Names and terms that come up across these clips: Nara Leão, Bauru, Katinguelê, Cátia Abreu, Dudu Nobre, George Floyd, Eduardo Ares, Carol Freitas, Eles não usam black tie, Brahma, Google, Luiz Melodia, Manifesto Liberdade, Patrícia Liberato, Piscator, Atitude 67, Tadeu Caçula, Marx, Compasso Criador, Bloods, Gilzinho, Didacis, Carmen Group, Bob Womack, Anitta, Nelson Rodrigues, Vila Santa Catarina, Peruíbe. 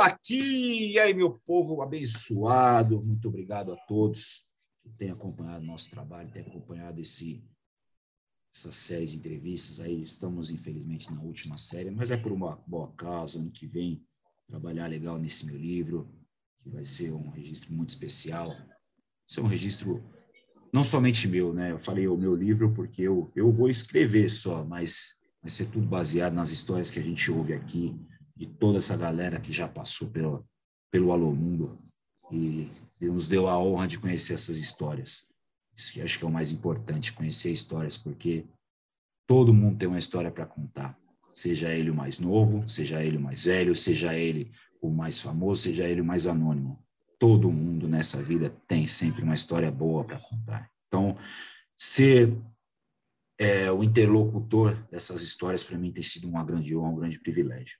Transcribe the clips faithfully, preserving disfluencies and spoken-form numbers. aqui. E aí, meu povo abençoado, muito obrigado a todos que têm acompanhado nosso trabalho, têm acompanhado esse, essa série de entrevistas. Aí estamos, infelizmente, na última série, mas é por uma boa causa. Ano que vem, trabalhar legal nesse meu livro, que vai ser um registro muito especial. Isso é um registro não somente meu, né? Eu falei o meu livro porque eu, eu vou escrever só, mas vai ser tudo baseado nas histórias que a gente ouve aqui, de toda essa galera que já passou pelo, pelo Alô Mundo e nos deu a honra de conhecer essas histórias. Isso que acho que é o mais importante, conhecer histórias, porque todo mundo tem uma história para contar, seja ele o mais novo, seja ele o mais velho, seja ele o mais famoso, seja ele o mais anônimo. Todo mundo nessa vida tem sempre uma história boa para contar. Então, ser é, o interlocutor dessas histórias, para mim, tem sido uma grande honra, um grande privilégio.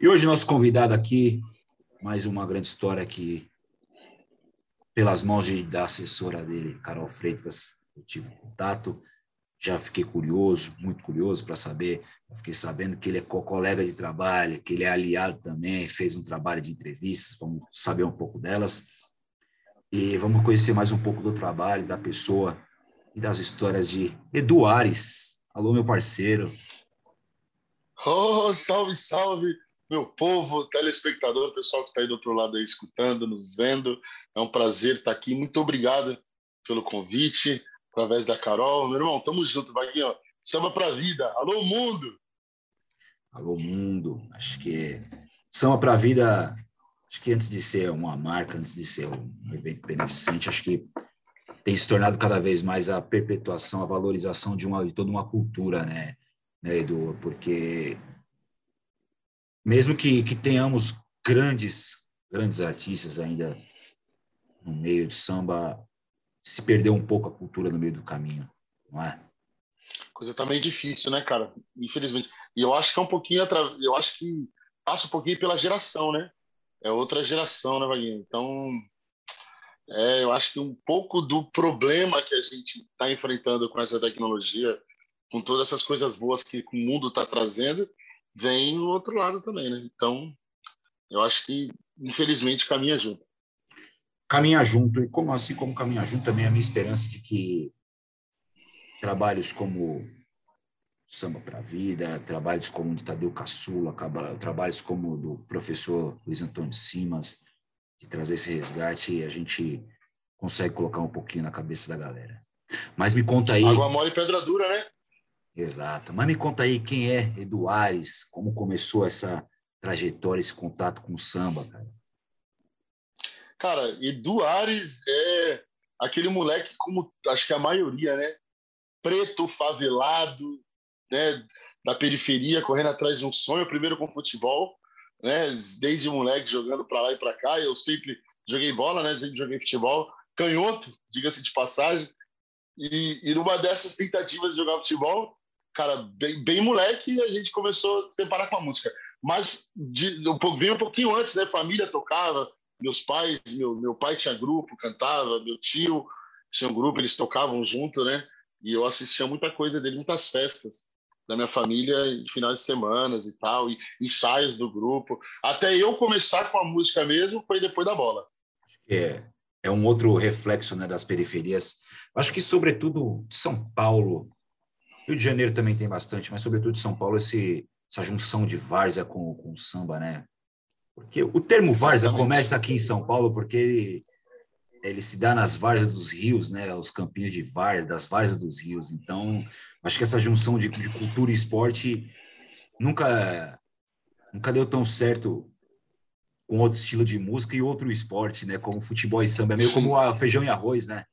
E hoje, nosso convidado aqui, mais uma grande história que, pelas mãos de, da assessora dele, Carol Freitas, eu tive contato. Já fiquei curioso, muito curioso para saber. Eu fiquei sabendo que ele é colega de trabalho, que ele é aliado também, fez um trabalho de entrevistas, vamos saber um pouco delas. E vamos conhecer mais um pouco do trabalho, da pessoa e das histórias de Eduardo Ares. Alô, meu parceiro. Oh, salve, salve, meu povo, telespectador, pessoal que está aí do outro lado aí escutando, nos vendo. É um prazer estar aqui. Muito obrigado pelo convite. Através da Carol. Meu irmão, tamo junto, Vaguinho. Sama Pra Vida. Alô, Mundo! Alô, Mundo. Acho que Sama Pra Vida, acho que antes de ser uma marca, antes de ser um evento beneficente, acho que tem se tornado cada vez mais a perpetuação, a valorização de, uma, de toda uma cultura, né, né Edu? Porque mesmo que, que tenhamos grandes, grandes artistas ainda no meio de samba, se perdeu um pouco a cultura no meio do caminho, não é? Coisa tá meio difícil, né, cara? Infelizmente. E eu acho que é um pouquinho, atra... eu acho que passa um pouquinho pela geração, né? É outra geração, né, Vaguinho? Então, é, eu acho que um pouco do problema que a gente tá enfrentando com essa tecnologia, com todas essas coisas boas que o mundo tá trazendo, vem o outro lado também, né? Então, eu acho que, infelizmente, caminha junto. Caminhar junto, e como, assim como caminhar junto, também a minha esperança de que trabalhos como Samba para a Vida, trabalhos como o de Tadeu Caçula, trabalhos como o do professor Luiz Antônio Simas, de trazer esse resgate, a gente consegue colocar um pouquinho na cabeça da galera. Mas me conta aí... Água mole e pedra dura, né? Exato. Mas me conta aí quem é Eduardo Ares, como começou essa trajetória, esse contato com o samba, cara. Cara, Eduardo Ares é aquele moleque, como acho que a maioria, né? Preto, favelado, né? Da periferia, correndo atrás de um sonho, primeiro com futebol, né? Desde moleque jogando para lá e para cá. Eu sempre joguei bola, né? Sempre joguei futebol. Canhoto, diga-se de passagem. E, e numa dessas tentativas de jogar futebol, cara, bem, bem moleque, a gente começou a se deparar com a música. Mas de, veio um pouquinho antes, né? Família tocava. Meus pais, meu, meu pai tinha grupo, cantava, meu tio tinha um grupo, eles tocavam junto, né? E eu assistia muita coisa dele, muitas festas da minha família, de finais de semana e tal, e ensaios do grupo. Até eu começar com a música mesmo foi depois da bola. É, é um outro reflexo, né, das periferias. Acho que, sobretudo, São Paulo, Rio de Janeiro também tem bastante, mas, sobretudo, São Paulo, esse, essa junção de várzea com, com o samba, né? Porque o termo várzea começa aqui em São Paulo porque ele, ele se dá nas várzeas dos rios, né? Os campinhos de várzea, das várzeas dos rios. Então, acho que essa junção de, de cultura e esporte nunca, nunca deu tão certo com outro estilo de música e outro esporte, né? Como futebol e samba. É meio como a feijão e arroz, né?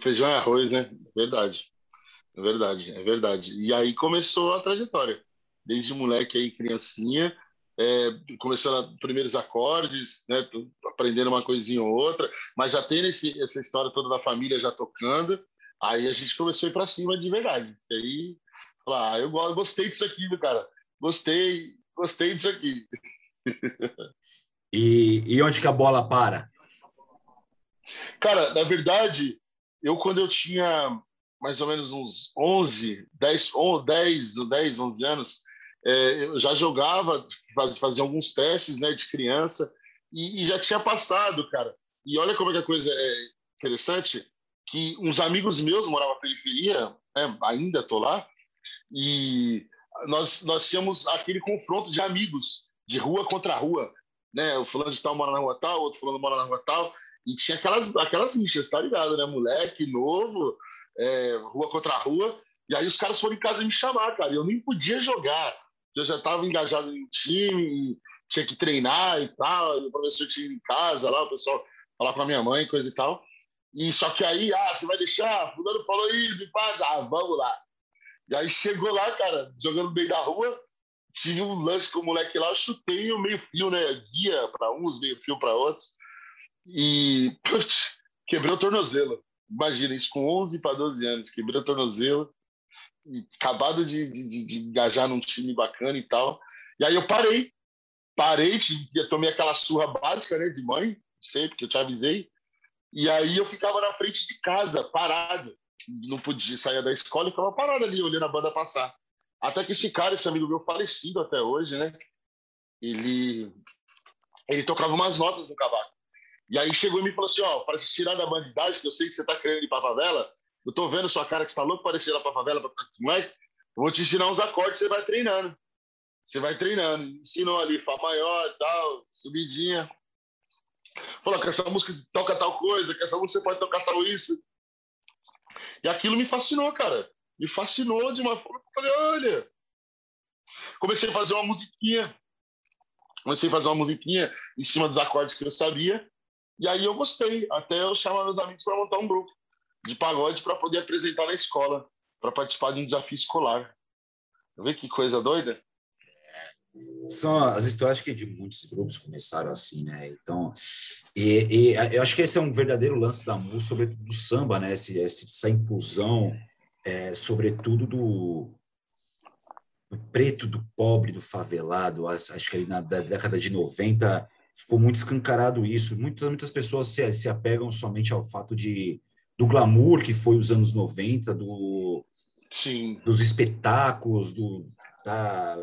Feijão e arroz, né? Verdade. É verdade, é verdade. E aí começou a trajetória. Desde moleque aí, criancinha... É, começando os primeiros acordes, né, aprendendo uma coisinha ou outra, mas já tendo esse, essa história toda da família já tocando, aí a gente começou a ir para cima de verdade. E aí, falar, ah, eu gostei disso aqui, meu cara, gostei, gostei disso aqui. E, e onde que a bola para? Cara, na verdade, eu quando eu tinha mais ou menos uns onze, dez, dez, dez onze anos, é, eu já jogava, faz, fazia alguns testes, né, de criança, e, e já tinha passado, cara. E olha como é que a coisa é interessante, que uns amigos meus moravam na periferia, né, ainda tô lá, e nós, nós tínhamos aquele confronto de amigos, de rua contra rua, né? O fulano de tal mora na rua tal, outro fulano mora na rua tal, e tinha aquelas, aquelas rixas, tá ligado, né? Moleque, novo, é, rua contra rua, e aí os caras foram em casa me chamar, cara, eu nem podia jogar, eu já estava engajado em time, tinha que treinar e tal, o professor tinha ido em casa lá, o pessoal falar com a minha mãe, coisa e tal, e só que aí, ah, você vai deixar, fulano falou isso, e pá, ah, vamos lá. E aí chegou lá, cara, jogando no meio da rua, tive um lance com o moleque lá, eu chutei o meio fio, né, guia para uns, meio fio para outros, e putz, quebrei o tornozelo. Imagina, isso com onze para doze anos, quebrei o tornozelo, e acabado de, de, de engajar num time bacana e tal. E aí eu parei, parei, tomei aquela surra básica, né, de mãe, sempre, que eu te avisei, e aí eu ficava na frente de casa, parado, não podia sair da escola, e ficava parado ali, olhando a banda passar. Até que esse cara, esse amigo meu falecido até hoje, né, ele, ele tocava umas notas no cavaco. E aí chegou em mim e falou assim, ó, para se tirar da bandidagem, que eu sei que você tá querendo ir pra favela, eu tô vendo sua cara que você tá louco para ir lá pra favela pra ficar com os moleques, eu vou te ensinar uns acordes, você vai treinando. Você vai treinando. Ensinou ali, Fá maior e tal, subidinha. Falou, que essa música toca tal coisa, que essa música você pode tocar tal isso. E aquilo me fascinou, cara. Me fascinou de uma forma que eu falei, olha... Comecei a fazer uma musiquinha. Comecei a fazer uma musiquinha em cima dos acordes que eu sabia. E aí eu gostei. Até eu chamar meus amigos para montar um grupo de pagode para poder apresentar na escola, para participar de um desafio escolar. Vê que coisa doida? São as histórias que de muitos grupos começaram assim, né? Então, e, e, eu acho que esse é um verdadeiro lance da música, sobretudo do samba, né? Esse, essa inclusão, é, sobretudo do, do preto, do pobre, do favelado. Acho que ali na década de noventa ficou muito escancarado isso. Muitas, muitas pessoas se, se apegam somente ao fato de, do glamour que foi os anos noventa, do, sim, dos espetáculos, do, da...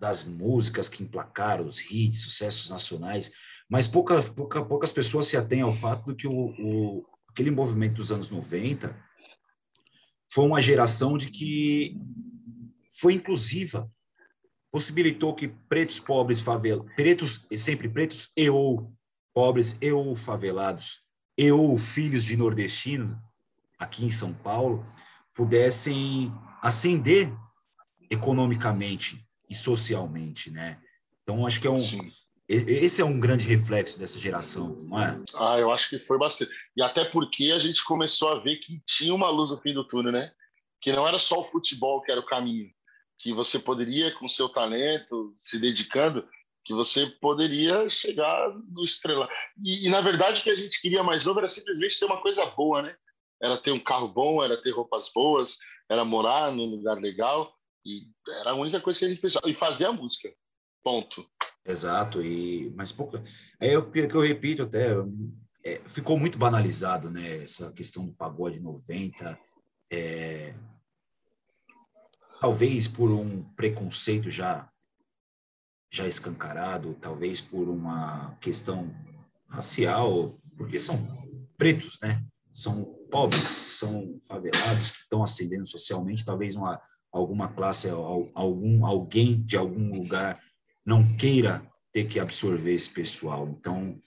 das músicas que emplacaram, os hits, sucessos nacionais, mas pouca, pouca, poucas pessoas se atêm ao fato de que o, o, aquele movimento dos anos noventa foi uma geração de que foi inclusiva, possibilitou que pretos, pobres, favelados, pretos, sempre pretos e ou pobres e ou favelados e ou filhos de nordestino, aqui em São Paulo, pudessem ascender economicamente e socialmente, né? Então, acho que é um... Sim. Esse é um grande reflexo dessa geração, não é? Ah, eu acho que foi bastante. E até porque a gente começou a ver que tinha uma luz no fim do túnel, né? Que não era só o futebol que era o caminho. Que você poderia, com seu talento, se dedicando, que você poderia chegar no estrela. E, e, na verdade, o que a gente queria mais novo era simplesmente ter uma coisa boa, né? Era ter um carro bom, era ter roupas boas, era morar num lugar legal... E era a única coisa que a gente pensava. E fazer a música. Ponto. Exato. E, mas pouca... É o que eu repito até. É, ficou muito banalizado, né? Essa questão do pagode noventa. É, talvez por um preconceito já, já escancarado. Talvez por uma questão racial. Porque são pretos, né? São pobres, são favelados que estão ascendendo socialmente. Talvez uma... alguma classe, algum, alguém de algum lugar não queira ter que absorver esse pessoal. Então,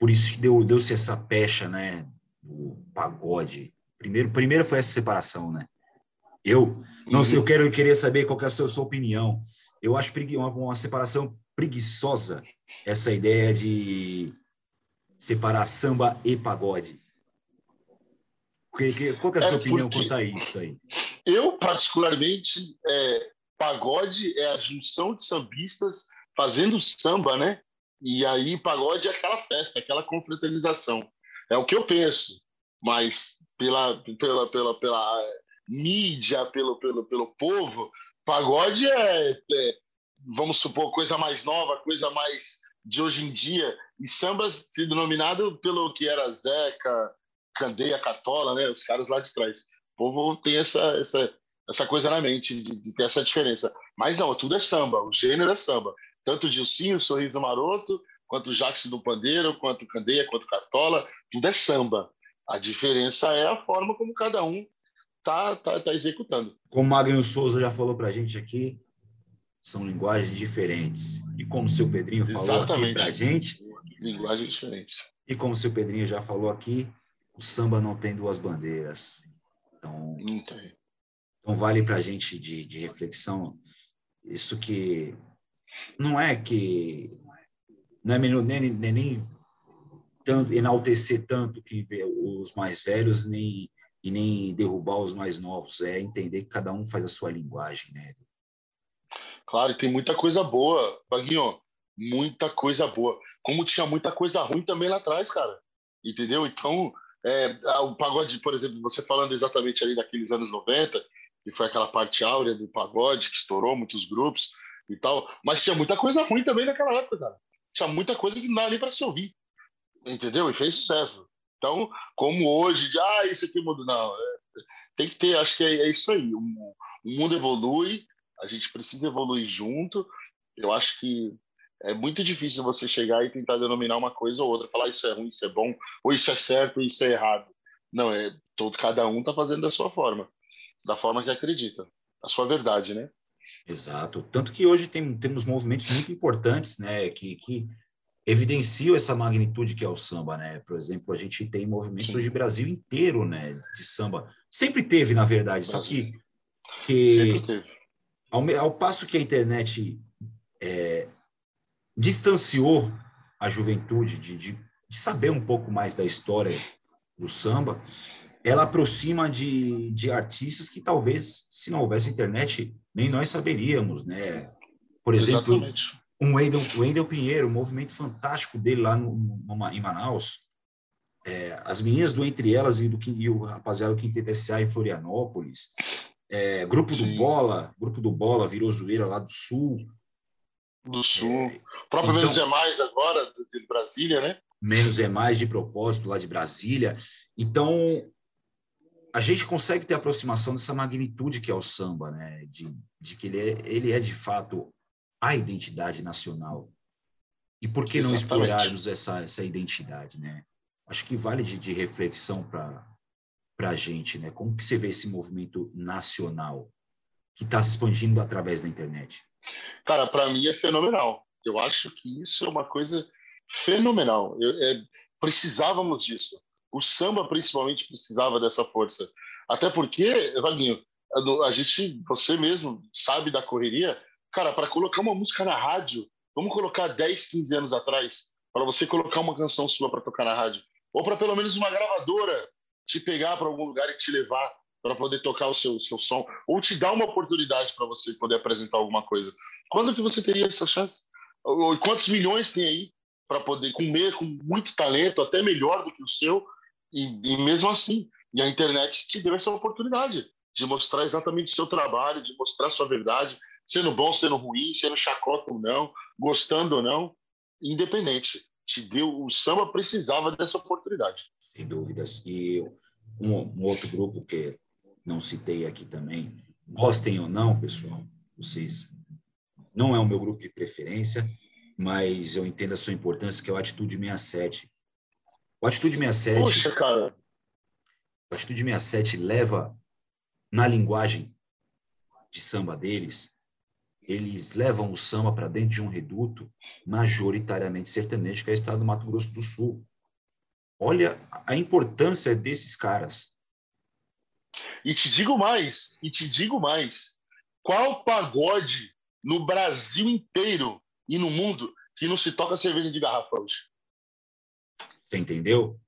por isso que deu, deu-se essa pecha, né, do pagode. Primeiro, primeiro foi essa separação, né? Eu não sei, eu quero eu queria saber qual que é a sua, a sua opinião. Eu acho uma, uma separação preguiçosa, essa ideia de separar samba e pagode. Qual que é a sua é opinião porque... quanto a isso aí? Eu, particularmente, é, pagode é a junção de sambistas fazendo samba, né? E aí pagode é aquela festa, aquela confraternização. É o que eu penso, mas pela, pela, pela, pela mídia, pelo, pelo, pelo povo, pagode é, é, vamos supor, coisa mais nova, coisa mais de hoje em dia. E samba se denominado pelo que era Zeca, Candeia, Cartola, né? Os caras lá de trás. O povo tem essa, essa, essa coisa na mente, de, de ter essa diferença. Mas não, tudo é samba, o gênero é samba. Tanto o Gilzinho, o Sorriso Maroto, quanto o Jackson do Pandeiro, quanto o Candeia, quanto o Cartola, tudo é samba. A diferença é a forma como cada um está tá, tá executando. Como o Magno Souza já falou para a gente aqui, são linguagens diferentes. E como o seu Pedrinho falou aqui para a gente... Linguagens diferentes. E como o seu Pedrinho já falou aqui, o samba não tem duas bandeiras. Então, não tem. Então vale para a gente de, de reflexão isso que... Não é que... Não é nem, nem, nem tanto, enaltecer tanto que os mais velhos nem, e nem derrubar os mais novos. É entender que cada um faz a sua linguagem, né? Claro, tem muita coisa boa, Vaguinho. Muita coisa boa. Como tinha muita coisa ruim também lá atrás, cara. Entendeu? Então, é, o pagode, por exemplo, você falando exatamente ali daqueles anos noventa, que foi aquela parte áurea do pagode que estourou muitos grupos e tal. Mas tinha muita coisa ruim também naquela época, cara. Tinha muita coisa que não dava nem para se ouvir, entendeu? E fez sucesso. Então, como hoje, de, ah, isso aqui mudou. Não, é, tem que ter, acho que é, é isso aí. O, o mundo evolui, a gente precisa evoluir junto. Eu acho que é muito difícil você chegar e tentar denominar uma coisa ou outra, falar isso é ruim, isso é bom, ou isso é certo, isso é errado. Não, é todo, cada um está fazendo da sua forma, da forma que acredita, a sua verdade, né? Exato. Tanto que hoje tem, temos movimentos muito importantes, né, que, que evidenciam essa magnitude que é o samba, né? Por exemplo, a gente tem movimentos hoje no Brasil inteiro, né, de samba. Sempre teve, na verdade, só que, que sempre teve. Ao, ao passo que a internet é, distanciou a juventude de, de, de saber um pouco mais da história do samba, ela aproxima de, de artistas que talvez, se não houvesse internet, nem nós saberíamos, né? Por exemplo, exatamente. um Wendel, Wendel Pinheiro, um movimento fantástico dele lá no, no, em Manaus, é, as meninas do Entre Elas e, do, e o rapaziada do Quinteto S A em Florianópolis, é, Grupo Sim. do Bola, Grupo do Bola virou zoeira lá do Sul. Do Sul. É, o próprio então, Menos é Mais agora, de Brasília, né? Menos é Mais de propósito lá de Brasília. Então... a gente consegue ter aproximação dessa magnitude que é o samba, né? De, de que ele é, ele é, de fato, a identidade nacional. E por que exatamente. Não explorarmos essa, essa identidade, né? Acho que vale de, de reflexão para a gente, né? Como que você vê esse movimento nacional que está se expandindo através da internet? Cara, para mim é fenomenal. Eu acho que isso é uma coisa fenomenal. Eu, é, precisávamos disso. O samba, principalmente, precisava dessa força. Até porque, Vaguinho, a gente, você mesmo sabe da correria. Cara, para colocar uma música na rádio, vamos colocar dez, quinze anos atrás, para você colocar uma canção sua para tocar na rádio. Ou para pelo menos uma gravadora te pegar para algum lugar e te levar para poder tocar o seu, seu som. Ou te dar uma oportunidade para você poder apresentar alguma coisa. Quando que você teria essa chance? Ou quantos milhões tem aí para poder comer com muito talento, até melhor do que o seu? E, e mesmo assim, e a internet te deu essa oportunidade de mostrar exatamente o seu trabalho, de mostrar a sua verdade, sendo bom, sendo ruim, sendo chacota ou não, gostando ou não, independente. Te deu, o samba precisava dessa oportunidade. Sem dúvidas. E um, um outro grupo que não citei aqui também, gostem ou não, pessoal, vocês, não é o meu grupo de preferência, mas eu entendo a sua importância, que é o Atitude sessenta e sete. O Atitude sessenta e sete, poxa, cara. O Atitude sessenta e sete leva, na linguagem de samba deles, eles levam o samba para dentro de um reduto majoritariamente sertanejo, que é o estado do Mato Grosso do Sul. Olha a importância desses caras. E te digo mais, e te digo mais, qual pagode no Brasil inteiro e no mundo que não se toca cerveja de garrafa hoje? Você entendeu?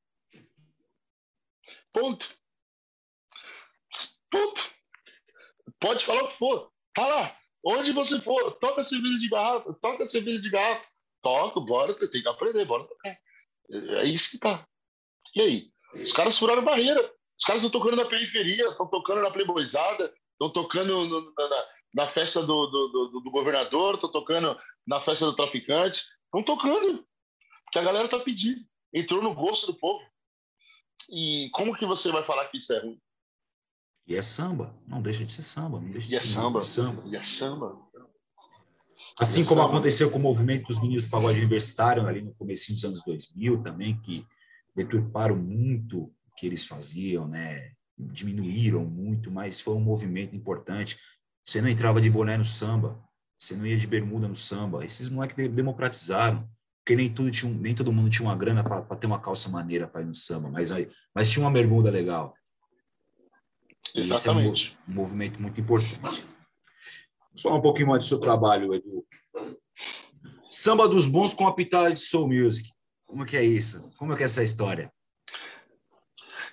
Ponto. Ponto. Pode falar o que for. Tá lá. Onde você for, toca cerveja de garrafa, toca cerveja de garrafa. Toca, bora, tem que aprender, bora tocar. É isso que tá. E aí? Os caras furaram barreira. Os caras estão tocando na periferia, estão tocando na playboyzada, estão tocando no, na, na festa do, do, do, do governador, estão tocando na festa do traficante. Estão tocando. Porque a galera tá pedindo. Entrou no gosto do povo. E como que você vai falar que isso é ruim? E é samba. Não deixa de ser samba. Não deixa de e ser é samba. samba. E é samba. Assim como aconteceu com o movimento dos meninos do pagode universitário, ali no comecinho dos anos dois mil também, que deturparam muito o que eles faziam, né? Diminuíram muito, mas foi um movimento importante. Você não entrava de boné no samba, você não ia de bermuda no samba. Esses moleques democratizaram, porque nem, tudo tinha, nem todo mundo tinha uma grana para ter uma calça maneira para ir no samba, mas, aí, mas tinha uma bermuda legal. Exatamente. Esse é um, um movimento muito importante. Vamos falar um pouquinho mais do seu trabalho, Edu. Samba dos Bons com a pitada de soul music. Como que é isso? Como que é essa história?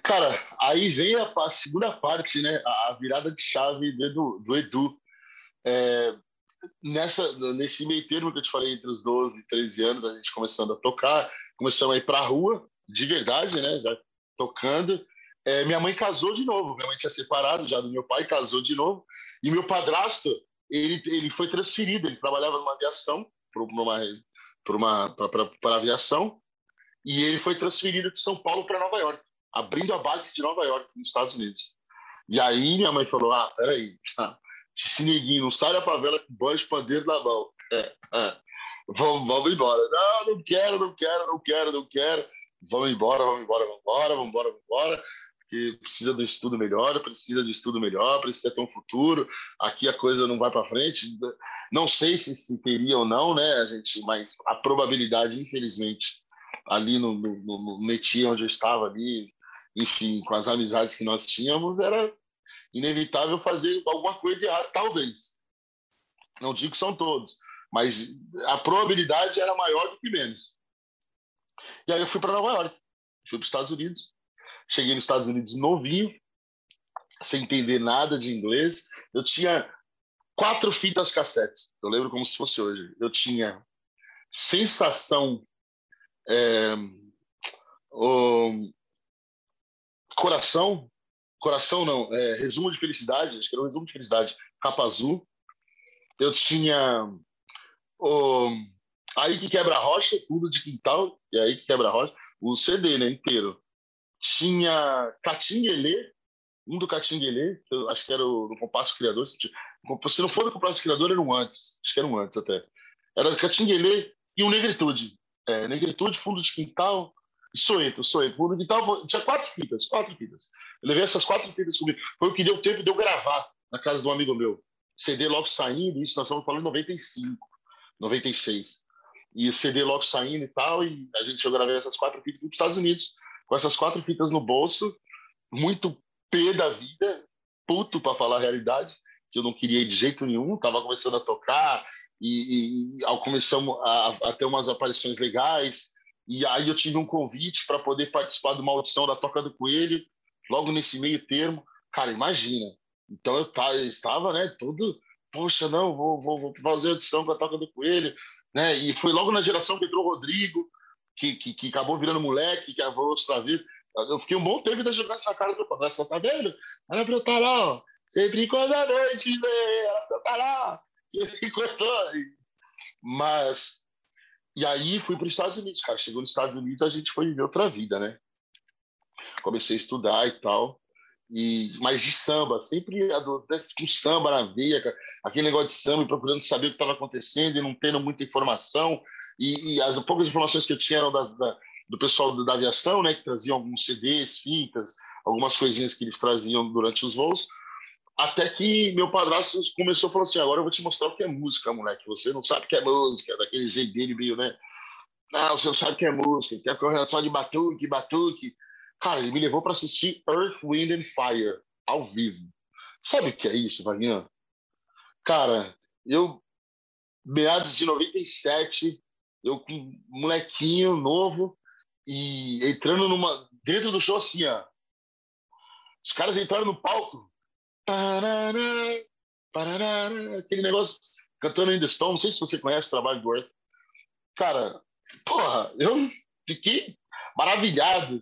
Cara, aí vem a, a segunda parte, né? A virada de chave do Edu. Do Edu. É, nessa, nesse meio termo que eu te falei, entre os doze e treze anos, a gente começando a tocar, começamos a ir para a rua, de verdade, né? Já tocando. É, minha mãe casou de novo. Minha mãe tinha separado já do meu pai, casou de novo. E meu padrasto, ele, ele foi transferido. Ele trabalhava numa aviação, para uma, para uma, para, para aviação, e ele foi transferido de São Paulo para Nova York, abrindo a base de Nova York, nos Estados Unidos. E aí minha mãe falou, ah, peraí, esse neguinho não sai da favela com banjo, pandeiro na mão. É, é. Vamos, vamos embora. Não, não quero, não quero, não quero, não quero. Vamos embora, vamos embora, vamos embora, vamos embora, vamos embora. Porque precisa do estudo melhor, precisa de estudo melhor, precisa ter um futuro. Aqui a coisa não vai para frente. Não sei se, se teria ou não, né, a gente, mas a probabilidade, infelizmente, ali no, no, no métier onde eu estava ali, enfim, com as amizades que nós tínhamos, era inevitável fazer alguma coisa de errado, talvez. Não digo que são todos, mas a probabilidade era maior do que menos. E aí eu fui para Nova York, fui para os Estados Unidos. Cheguei nos Estados Unidos novinho, sem entender nada de inglês. Eu tinha quatro fitas cassete, eu lembro como se fosse hoje. Eu tinha Sensação, é, o Coração, Coração não, é, Resumo de Felicidade, acho que era o Resumo de Felicidade, Capa Azul. Eu tinha o Aí Que Quebra Rocha, Fundo de Quintal, e Aí Que Quebra Rocha, o C D, né, inteiro. Tinha Katinguelê, um do Katinguelê, que eu acho que era o Compasso Criador. Se não for do Compasso Criador, era um antes. Acho que era um antes até. Era Katinguelê e o Negritude. É, Negritude, Fundo de Quintal e Soweto. Soweto. Fundo de Quintal tinha quatro fitas, quatro fitas. Eu levei essas quatro fitas comigo. Foi o que deu tempo de eu gravar na casa de um amigo meu. C D logo saindo, isso nós estamos falando em noventa e cinco, noventa e seis. E o C D logo saindo e tal, e a gente, eu gravei essas quatro fitas nos Estados Unidos, com essas quatro fitas no bolso, muito pé da vida, puto para falar a realidade, que eu não queria ir de jeito nenhum, estava começando a tocar, e, e, e começamos a, a ter umas aparições legais, e aí eu tive um convite para poder participar de uma audição da Toca do Coelho, logo nesse meio termo, cara, imagina. Então eu, tava, eu estava, né, todo, poxa, não, vou, vou, vou fazer audição com a Toca do Coelho, né, e foi logo na geração que entrou o Rodrigo, Que, que, que acabou virando moleque, que acabou outra vez. Eu fiquei um bom tempo de jogar essa cara do papai. Tá vendo? Ela falou, tá lá, ó. Você brincou da noite, velho. Ela falou, tá lá. Você brincou. Mas, e aí fui para os Estados Unidos, cara. Chegou nos Estados Unidos, a gente foi viver outra vida, né? Comecei a estudar e tal. E, mas de samba, sempre com samba na veia, cara. Aquele negócio de samba, procurando saber o que estava acontecendo e não tendo muita informação. E, e as poucas informações que eu tinha eram das, da, do pessoal da, da aviação, né, que traziam alguns C Ds, fitas, algumas coisinhas que eles traziam durante os voos, até que meu padrasto começou a falar assim, agora eu vou te mostrar o que é música, moleque, você não sabe o que é música, daquele jeito dele meio, né, ah, você não sabe o que é música, tem a relação de batuque, batuque. Cara, ele me levou para assistir Earth, Wind and Fire, ao vivo. Sabe o que é isso, Vaguinho? Cara, eu, meados de noventa e sete... Eu com um molequinho novo e entrando numa... Dentro do show, assim, ó. Os caras entraram no palco. Parará, parará, aquele negócio cantando In The Stone. Não sei se você conhece o trabalho do Earth. Cara, porra, eu fiquei maravilhado.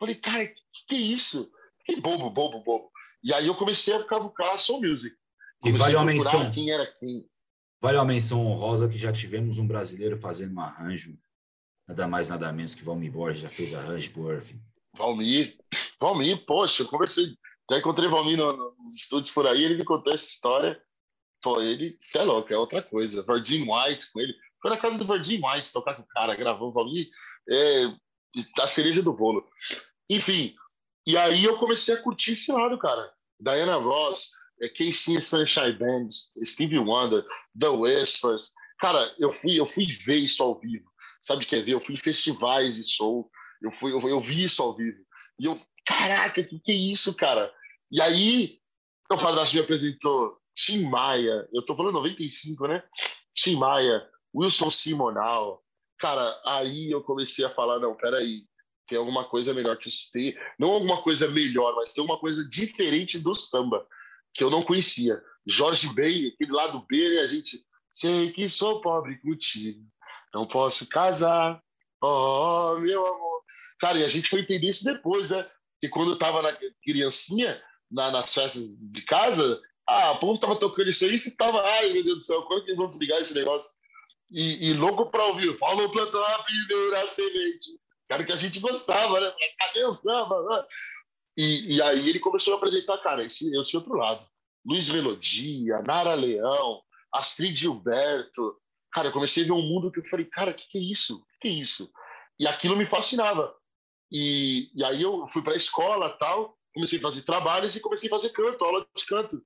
Falei, cara, que que é isso? Fiquei bobo, bobo, bobo. E aí eu comecei a cavucar a soul music. Comecei e vale a procurar quem era quem. Vale uma menção honrosa que já tivemos um brasileiro fazendo um arranjo, nada mais, nada menos que Valmir Borges já fez arranjo pro Earth. Valmir, Valmir, poxa, eu conversei, já encontrei Valmir no, nos estúdios por aí, ele me contou essa história, Pô, ele, você é louco, é outra coisa. Verdine White com ele. Foi na casa do Verdine White tocar com o cara, gravou o Valmir, é, a cereja do bolo. Enfim, e aí eu comecei a curtir esse lado, cara. Diana Ross, K C and Sunshine Band, Stevie Wonder, The Whispers. Cara, eu fui, eu fui ver isso ao vivo. Sabe o que é ver? Eu fui em festivais e show. Eu, fui, eu, eu vi isso ao vivo. E eu, caraca, que que é isso, cara? E aí, meu padrasto me apresentou Tim Maia, eu tô falando noventa e cinco, né? Tim Maia, Wilson Simonal. Cara, aí eu comecei a falar, não, peraí, tem alguma coisa melhor que isso ter. Não alguma coisa melhor, mas tem uma coisa diferente do samba, que eu não conhecia. Jorge Ben, aquele lado B, né? A gente, sei que sou pobre contigo, não posso casar, oh, meu amor. Cara, e a gente foi entender isso depois, né? Porque quando eu tava na criancinha, na, nas festas de casa... Ah, o povo tava tocando isso aí, você tava... Ai, meu Deus do céu, quando que eles vão desligar esse negócio? E, e louco pra ouvir. Paulo plantou a primeira semente. Cara, que a gente gostava, né? Cadê o samba? E, e aí ele começou a apresentar, cara, esse, esse outro lado. Luiz Melodia, Nara Leão, Astrid Gilberto. Cara, eu comecei a ver um mundo que eu falei, cara, o que, que é isso? O que, que é isso? E aquilo me fascinava. E, e aí eu fui pra escola e tal, comecei a fazer trabalhos e comecei a fazer canto, aula de canto.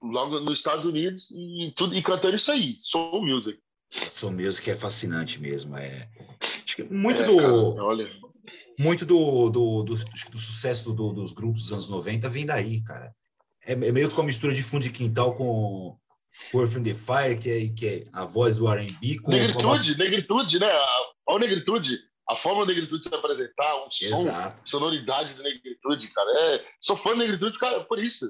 Logo nos Estados Unidos e, tudo, e cantando isso aí, soul music. Soul music é fascinante mesmo. É. Acho que muito é, do, cara, olha. Muito do, do, do, do sucesso do, dos grupos dos anos noventa vem daí, cara. É, é meio que uma mistura de Fundo de Quintal com Earth and the Fire, que é, que é a voz do R and B. Com, negritude, com a... negritude, né? Olha a negritude. A forma da negritude se apresentar, o som, exato. Sonoridade da negritude, cara. É, sou fã da negritude, cara, por isso.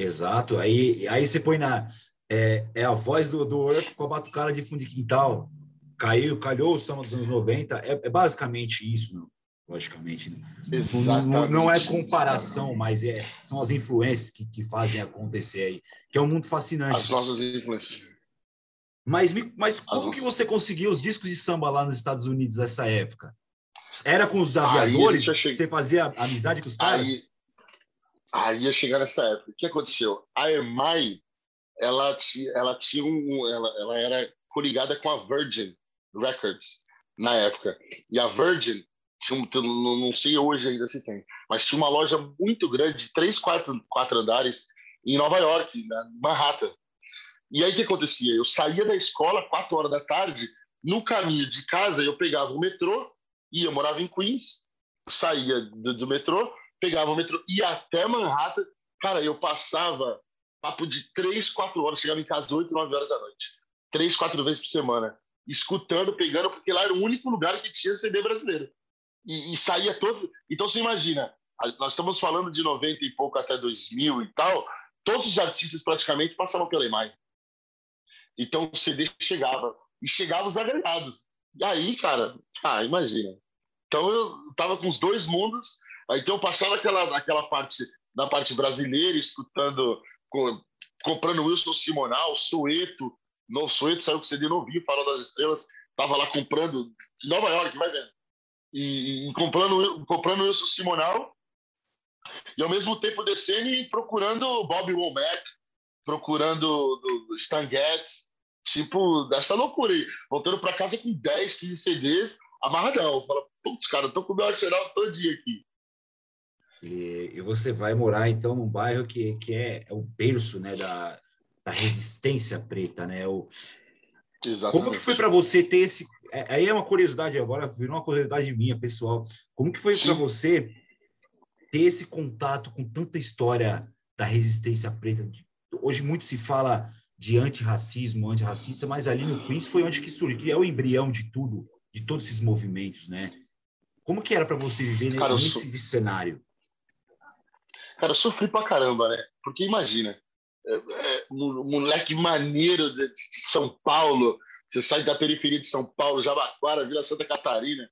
Exato, aí, aí você põe na... É, é a voz do, do Earth com a batucada de Fundo de Quintal. Caiu, calhou o samba dos anos noventa. É, é basicamente isso, né? Logicamente. Né? Não, não é comparação, mas é, são as influências que, que fazem acontecer aí. Que é um mundo fascinante. As nossas influências. Mas, mas como que você conseguiu os discos de samba lá nos Estados Unidos nessa época? Era com os aviadores? Cheguei... Você fazia amizade com os caras? Aí... Aí ia chegar nessa época. O que aconteceu? A E M I, ela, ela, tinha um, ela, ela era coligada com a Virgin Records na época. E a Virgin, tinha um, não sei hoje ainda se tem, mas tinha uma loja muito grande, de três, quatro, quatro andares, em Nova York, na Manhattan. E aí o que acontecia? Eu saía da escola, quatro horas da tarde, no caminho de casa, eu pegava o metrô, e eu morava em Queens, saía do, do metrô, pegava o metrô, ia até Manhattan. Cara, eu passava papo de três, quatro horas. Chegava em casa às oito, nove horas da noite. Três, quatro vezes por semana. Escutando, pegando, porque lá era o único lugar que tinha C D brasileiro. E, e saía todos... Então, você imagina, nós estamos falando de noventa e pouco até dois mil e tal, todos os artistas praticamente passavam pela E M I. Então, o C D chegava. E chegavam os agregados. E aí, cara... Ah, imagina. Então, eu tava com os dois mundos... Então, eu passava aquela, aquela parte, na parte brasileira, escutando, com, comprando Wilson Simonal, Soweto. No Soweto saiu com C D novinho, Farol das Estrelas. Estava lá comprando, em Nova York, vai vendo. E, e comprando, comprando Wilson Simonal. E, ao mesmo tempo, descendo e procurando Bob Womack, procurando do, do Stan Getz. Tipo, dessa loucura aí. Voltando para casa com dez, quinze C Ds, amarradão. Fala, putz, cara, eu tô com o meu arsenal todo dia aqui. E, e você vai morar, então, num bairro que, que é, é o berço, né, da, da resistência preta, né? O... Exatamente. Como que foi para você ter esse... É, aí é uma curiosidade agora, virou uma curiosidade minha, pessoal. Como que foi para você ter esse contato com tanta história da resistência preta? Hoje muito se fala de antirracismo, antirracista, mas ali no Queens foi onde que surgiu, que é o embrião de tudo, de todos esses movimentos, né? Como que era para você viver, né, cara, nesse sou... cenário? Cara, eu sofri pra caramba, né? Porque imagina, é, é, moleque maneiro de, de São Paulo, você sai da periferia de São Paulo, Jabaquara, Vila Santa Catarina,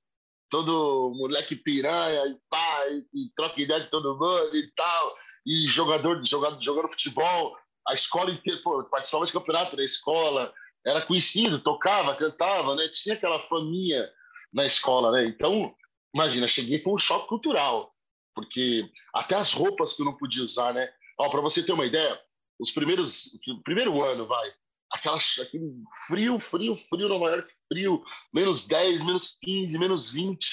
todo moleque piranha e pá, e, e troca ideia de todo mundo e tal, e jogador, jogador jogando futebol, a escola inteira, pô, participava de campeonato da escola, era conhecido, tocava, cantava, né? Tinha aquela faminha na escola, né? Então, imagina, cheguei, foi um choque cultural. Porque até as roupas que eu não podia usar, né? Ó, para você ter uma ideia, os primeiros, o primeiro ano, vai, aquela, aquele frio, frio, frio, Nova York, frio, menos dez, menos quinze, menos vinte,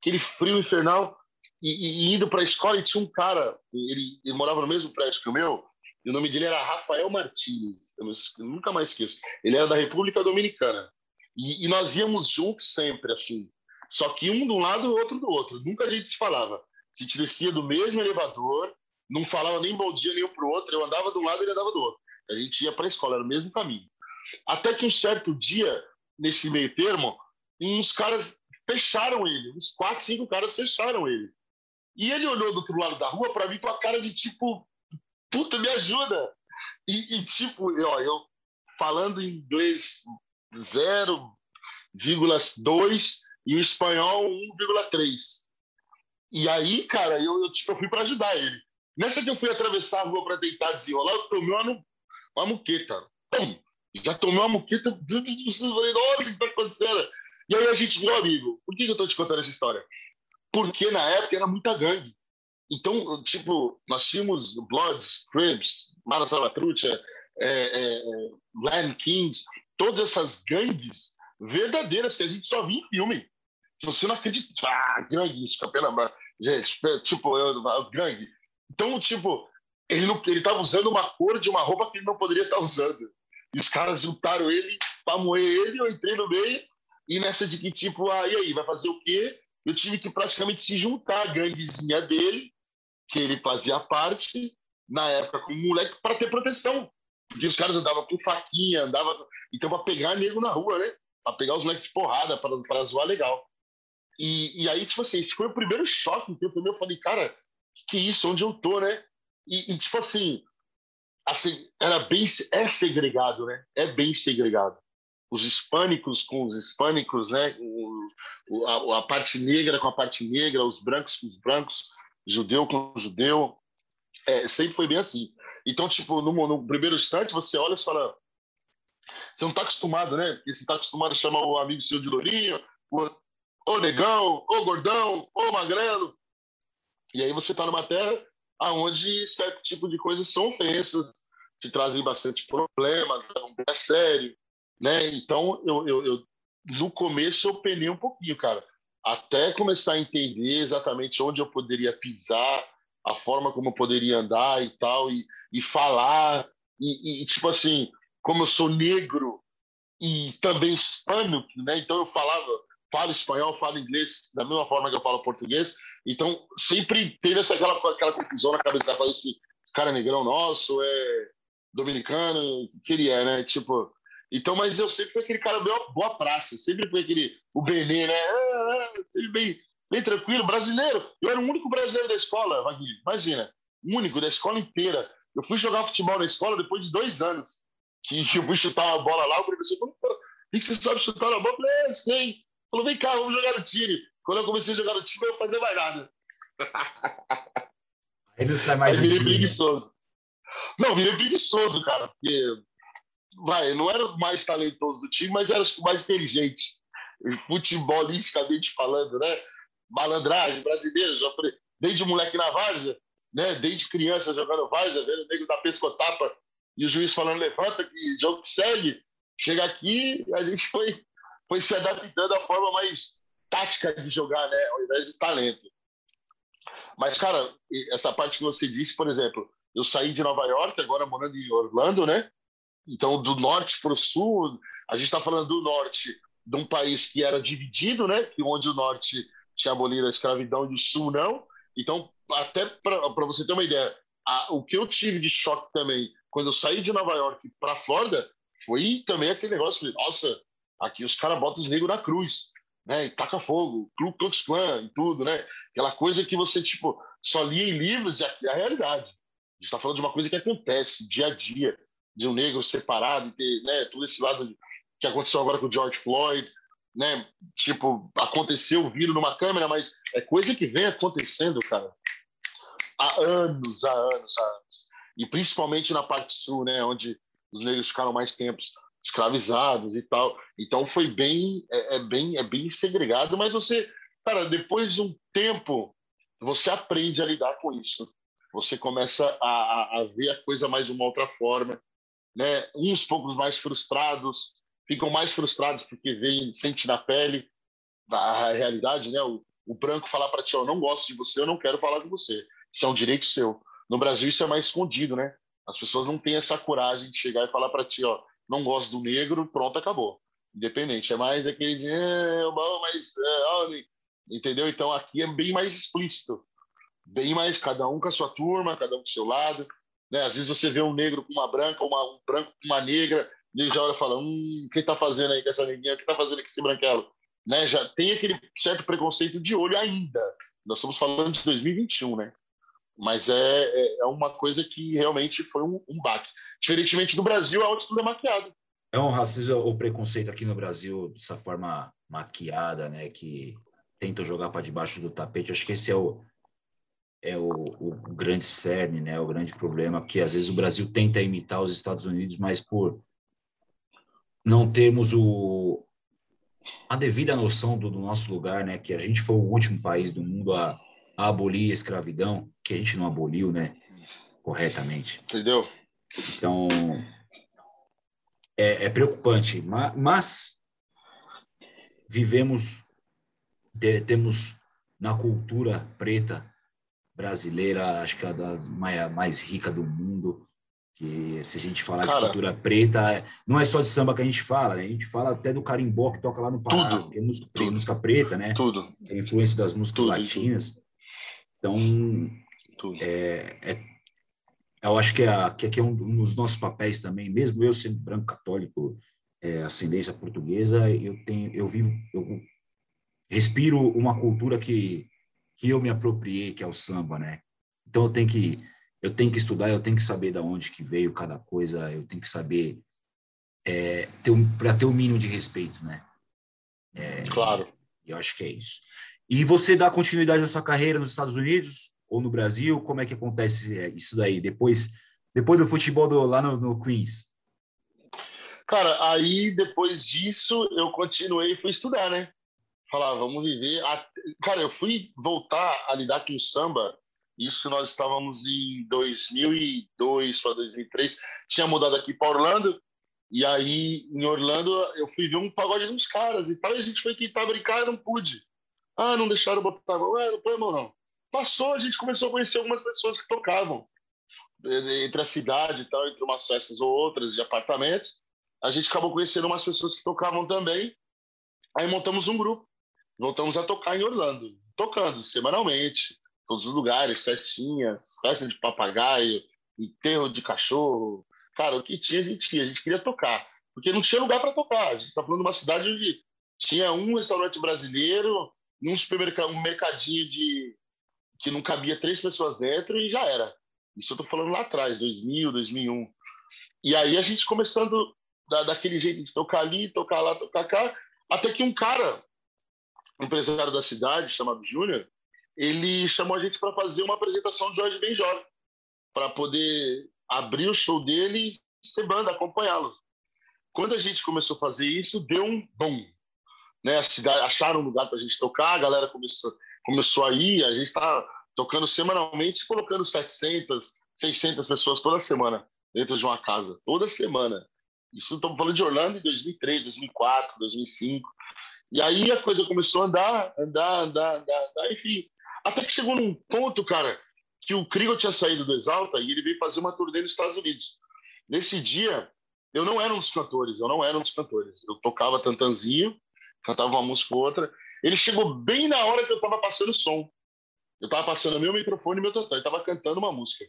aquele frio infernal, e, e indo para a escola, e tinha um cara, ele, ele morava no mesmo prédio que o meu, e o nome dele era Rafael Martins, eu, eu nunca mais esqueço, ele era da República Dominicana, e, e nós íamos juntos sempre, assim, só que um de um lado e o outro do outro, nunca a gente se falava, a gente descia do mesmo elevador, não falava nem bom dia nenhum para o outro, eu andava de um lado e ele andava do outro. A gente ia para a escola, era o mesmo caminho. Até que um certo dia, nesse meio termo, uns caras fecharam ele, uns quatro, cinco caras fecharam ele. E ele olhou do outro lado da rua para mim com a cara de tipo, puta, me ajuda! E, e tipo, ó, eu falando inglês zero vírgula dois e o espanhol um vírgula três. E aí, cara, eu, eu, tipo, eu fui para ajudar ele. Nessa que eu fui atravessar a rua para tentar desenrolar, eu tomei uma, uma muqueta. Pum! Já tomei uma muqueta. Falei, nossa, o que está acontecendo? E aí a gente virou amigo. Por que eu estou te contando essa história? Porque na época era muita gangue. Então, tipo, nós tínhamos Bloods, Crips, Mara Salvatrucha, é, é, Lion Kings, todas essas gangues verdadeiras que a gente só via em filme. Você não acredita. Ah, gangue, isso, capela, tipo, eu, gangue. Então, tipo, ele não, ele estava usando uma cor de uma roupa que ele não poderia estar usando. E os caras juntaram ele, para moer ele, eu entrei no meio, e nessa de que, tipo, ah, e aí, vai fazer o quê? Eu tive que praticamente se juntar à ganguezinha dele, que ele fazia parte, na época, como moleque, para ter proteção. Porque os caras andavam com faquinha, andavam... Então, para pegar nego na rua, né? Para pegar os moleques de porrada, para zoar legal. E, e aí, tipo assim, esse foi o primeiro choque, então eu falei, cara... que isso, onde eu tô, né? E, e tipo assim, assim, era bem, é segregado, né? É bem segregado. Os hispânicos com os hispânicos, né? O, o, a, a parte negra com a parte negra, os brancos com os brancos, judeu com judeu. É, sempre foi bem assim. Então, tipo, no, no primeiro instante, você olha e fala... Você não tá acostumado, né? Porque você tá acostumado a chamar o amigo seu de lourinho, o, o negão, o gordão, o magrelo. E aí você está numa terra onde certo tipo de coisas são ofensas, te trazem bastante problemas, não é sério, né? Então, eu, eu, eu, no começo eu penei um pouquinho, cara, até começar a entender exatamente onde eu poderia pisar, a forma como eu poderia andar e tal, e, e falar, e, e tipo assim, como eu sou negro e também hispânico, né? Então eu falava... falo espanhol, falo inglês, da mesma forma que eu falo português. Então, sempre teve essa, aquela, aquela confusão na cabeça, falando assim, esse cara é negrão nosso, é dominicano, o que ele é, né? Tipo, então, mas eu sempre fui aquele cara bem boa praça, sempre fui aquele, o Benê, né? Sempre bem, bem tranquilo, brasileiro. Eu era o único brasileiro da escola, Vaguinho, imagina, único da escola inteira. Eu fui jogar futebol na escola depois de dois anos, que eu fui chutar uma bola lá, o professor falou, pô, o que você sabe chutar na bola? Eu falei, é, sei. Falou, vem cá, vamos jogar no time. Quando eu comecei a jogar no time, eu não fazia mais nada. Aí não sai mais. Aí virei preguiçoso. Não, virei preguiçoso, cara. Porque, vai, eu não era o mais talentoso do time, mas era o mais inteligente. Futebolisticamente falando, né? Malandragem, brasileiro. Já... Desde moleque na várzea, né? Desde criança jogando várzea, vendo o nego da pescotapa e o juiz falando, levanta, que jogo que segue. Chega aqui, a gente foi... foi se adaptando à forma mais tática de jogar, né? Ao invés de talento. Mas, cara, essa parte que você disse, por exemplo, eu saí de Nova York, agora morando em Orlando, né? Então, do norte para o sul, a gente está falando do norte de um país que era dividido, né? Que onde o norte tinha abolido a escravidão e o sul não. Então, até para você ter uma ideia, a, o que eu tive de choque também, quando eu saí de Nova York para a Flórida, foi também aquele negócio de, nossa... Aqui os caras botam os negros na cruz, né? E taca fogo, Ku Klux Klan e tudo, né? Aquela coisa que você, tipo, só lia em livros e é a realidade. A gente está falando de uma coisa que acontece dia a dia, de um negro separado, ter, né? Todo esse lado que aconteceu agora com o George Floyd, né? Tipo, aconteceu, viram numa câmera, mas é coisa que vem acontecendo, cara, há anos, há anos, há anos. E principalmente na parte sul, né? Onde os negros ficaram mais tempos escravizados e tal, então foi bem é, é bem é bem segregado, mas você, cara, depois de um tempo você aprende a lidar com isso, você começa a, a ver a coisa mais de uma outra forma, né? Uns poucos mais frustrados, ficam mais frustrados porque veem, sente na pele a realidade, né? O, o branco falar para ti, eu não gosto de você, eu não quero falar de você. Isso é um direito seu. No Brasil isso é mais escondido, né? As pessoas não têm essa coragem de chegar e falar para ti, ó, não gosto do negro, pronto, acabou. Independente, é mais aquele de, é, bom, mas, é, olha, entendeu? Então aqui é bem mais explícito, bem mais, cada um com a sua turma, cada um com o seu lado, né? Às vezes você vê um negro com uma branca, uma, um branco com uma negra, e ele já olha e fala, hum, o que tá fazendo aí com essa neguinha? O que tá fazendo com esse branquelo? Né? Já tem aquele certo preconceito de olho ainda. Nós estamos falando de dois mil e vinte e um, né? Mas é, é uma coisa que realmente foi um, um baque. Diferentemente do Brasil, aonde tudo é maquiado. É um racismo ou preconceito aqui no Brasil, dessa forma maquiada, né? Que tenta jogar para debaixo do tapete. Acho que esse é o, é o, o grande cerne, né? O grande problema, porque às vezes o Brasil tenta imitar os Estados Unidos, mas por não termos o, a devida noção do, do nosso lugar, né? Que a gente foi o último país do mundo a, a abolir a escravidão, que a gente não aboliu, né? Corretamente. Entendeu? Então... É, é preocupante, mas, mas vivemos, de, temos na cultura preta brasileira, acho que é a da, mais, mais rica do mundo, que se a gente falar Cara, de cultura preta, não é só de samba que a gente fala, né? A gente fala até do carimbó que toca lá no Pará, tudo, que é música, tudo, música preta, né? Tudo. A influência das músicas tudo, latinas. Tudo. Então, tudo. É... é Eu acho que aqui é, que é um dos nossos papéis também, mesmo eu sendo branco católico, é, ascendência portuguesa, eu tenho, eu vivo, eu respiro uma cultura que, que eu me apropriei, que é o samba, né? Então eu tenho que, eu tenho que estudar, eu tenho que saber de onde que veio cada coisa, eu tenho que saber é, ter um, para ter o um mínimo de respeito, né? É, claro. Eu acho que é isso. E você dá continuidade na sua carreira nos Estados Unidos? Ou no Brasil, como é que acontece isso daí? Depois, depois do futebol do, lá no, no Queens? Cara, aí depois disso eu continuei e fui estudar, né? Falar, vamos viver... A... Cara, eu fui voltar a lidar com o samba, isso nós estávamos em dois mil e dois para dois mil e três, tinha mudado aqui para Orlando, e aí em Orlando eu fui ver um pagode de uns caras e tal, e a gente foi tentar brincar e não pude. Ah, não deixaram botar... Ah, não põe a mão não. Passou, a gente começou a conhecer algumas pessoas que tocavam. Entre a cidade e tal, entre umas festas ou outras, de apartamentos, a gente acabou conhecendo umas pessoas que tocavam também. Aí montamos um grupo. Voltamos a tocar em Orlando. Tocando semanalmente, todos os lugares, festinhas, festas de papagaio, enterro de cachorro. Cara, o que tinha, a gente tinha. A gente queria tocar. Porque não tinha lugar para tocar. A gente está falando de uma cidade onde tinha um restaurante brasileiro, um supermercado, um mercadinho de... que não cabia três pessoas dentro e já era. Isso eu tô falando lá atrás, dois mil, dois mil e um. E aí a gente começando da, daquele jeito de tocar ali, tocar lá, tocar cá, até que um cara, um empresário da cidade, chamado Júnior, ele chamou a gente para fazer uma apresentação de Jorge Ben Jor, para poder abrir o show dele e ser banda, acompanhá-los. Quando a gente começou a fazer isso, deu um boom. Né? A cidade, acharam um lugar para a gente tocar, a galera começou... Começou aí, a gente está tocando semanalmente, colocando setecentas, seiscentas pessoas toda semana dentro de uma casa, toda semana. Isso estamos falando de Orlando em dois mil e três, dois mil e quatro, dois mil e cinco. E aí a coisa começou a andar, andar, andar, andar, andar, enfim. Até que chegou num ponto, cara, que o Krigo tinha saído do Exalta e ele veio fazer uma turnê nos Estados Unidos. Nesse dia, eu não era um dos cantores, eu não era um dos cantores. Eu tocava tantanzinho, cantava uma música ou outra. Ele chegou bem na hora que eu estava passando o som. Eu estava passando meu microfone e meu tantão. Ele estava cantando uma música.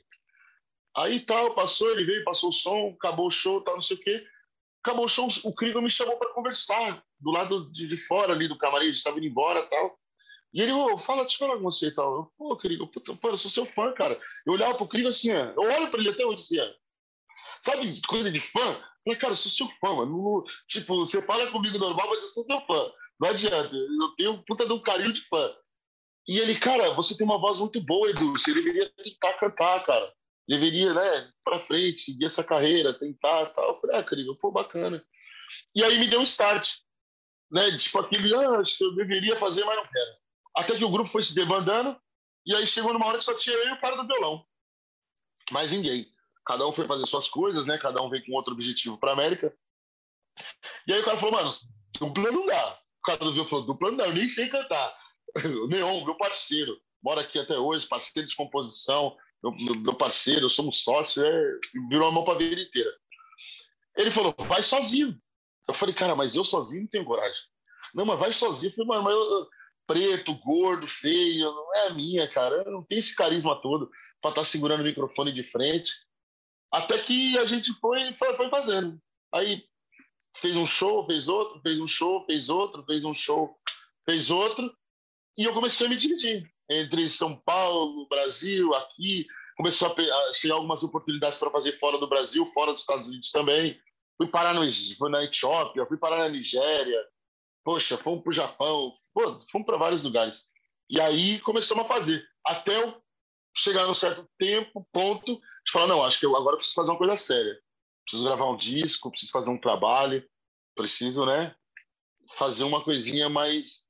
Aí tal, passou, ele veio, passou o som, acabou o show, tal, não sei o quê. Acabou o show, o Krigo me chamou para conversar do lado de, de fora ali do camarim, a gente estava indo embora e tal. E ele, ô, fala, deixa eu falar com você e tal. Eu, pô, Krigo, puta, pô, eu sou seu fã, cara. Eu olhava pro Krigo assim, ó. Eu olho para ele até hoje assim, ó. Sabe, coisa de fã? Eu falei, cara, eu sou seu fã, mano. Tipo, você fala comigo normal, mas eu sou seu fã. Não adianta, eu tenho puta de um carinho de fã. E ele, cara, você tem uma voz muito boa, Edu, você deveria tentar cantar, cara. Deveria, né, pra frente, seguir essa carreira, tentar e tal. Eu falei, ah, querido, pô, bacana. E aí me deu um start, né, tipo aquele, ah, acho que eu deveria fazer, mas não quero. Até que o grupo foi se demandando, e aí chegou numa hora que só tinha eu e o cara do violão. mais ninguém. Cada um foi fazer suas coisas, né? Cada um veio com outro objetivo para a América. E aí o cara falou, mano, dupla não dá. O cara do Viu falou, dupla não dá, eu nem sei cantar. O Neon, meu parceiro, mora aqui até hoje, parceiro de composição, meu, meu parceiro, eu somos sócio, é... virou a mão para a vida inteira. Ele falou, vai sozinho. Eu falei, cara, mas eu sozinho não tenho coragem. Não, mas vai sozinho. Eu falei, mano, mas eu, preto, gordo, feio, não é a minha, cara. Eu não tenho esse carisma todo para estar segurando o microfone de frente. Até que a gente foi, foi, foi fazendo. Aí fez um show, fez outro, fez um show, fez outro, fez um show, fez outro. E eu comecei a me dividir entre São Paulo, Brasil, aqui. Começou a chegar algumas oportunidades para fazer fora do Brasil, fora dos Estados Unidos também. Fui parar no, fui na Etiópia, fui parar na Nigéria. Poxa, fomos para o Japão, pô, fomos para vários lugares. E aí começamos a fazer. Até eu chegar num certo tempo, ponto, de falar, não, acho que eu agora preciso fazer uma coisa séria. Preciso gravar um disco, preciso fazer um trabalho, preciso, né, fazer uma coisinha mais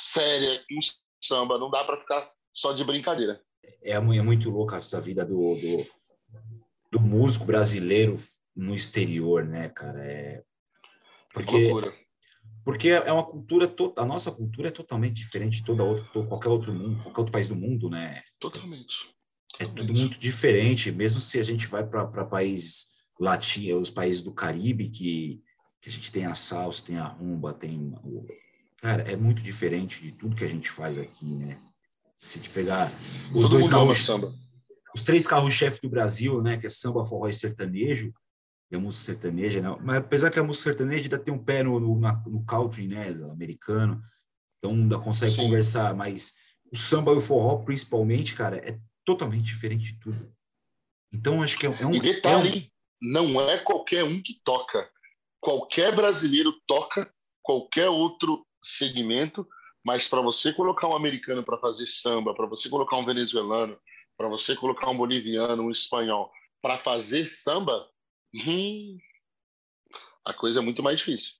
séria, um samba. Não dá para ficar só de brincadeira. É muito louca essa vida do, do, do músico brasileiro no exterior, né, cara? É... Porque... Porque é uma cultura, a nossa cultura é totalmente diferente de toda outra, qualquer outro mundo, qualquer outro país do mundo, né? Totalmente. totalmente. É tudo muito diferente, mesmo se a gente vai para países latinos, os países do Caribe, que, que a gente tem a salsa, tem a rumba, tem... Cara, é muito diferente de tudo que a gente faz aqui, né? Se te pegar os todo dois carros... Os três carros-chefe do Brasil, né? Que é samba, forró e sertanejo. A música sertaneja, né? Mas apesar que a música sertaneja ainda tem um pé no, no, no country, né, americano, então ainda consegue, sim, conversar, mas o samba e o forró, principalmente, cara, é totalmente diferente de tudo. Então, acho que é, é um... E detalhe, é um... não é qualquer um que toca. Qualquer brasileiro toca qualquer outro segmento, mas para você colocar um americano para fazer samba, para você colocar um venezuelano, para você colocar um boliviano, um espanhol, para fazer samba, Hum, a coisa é muito mais difícil.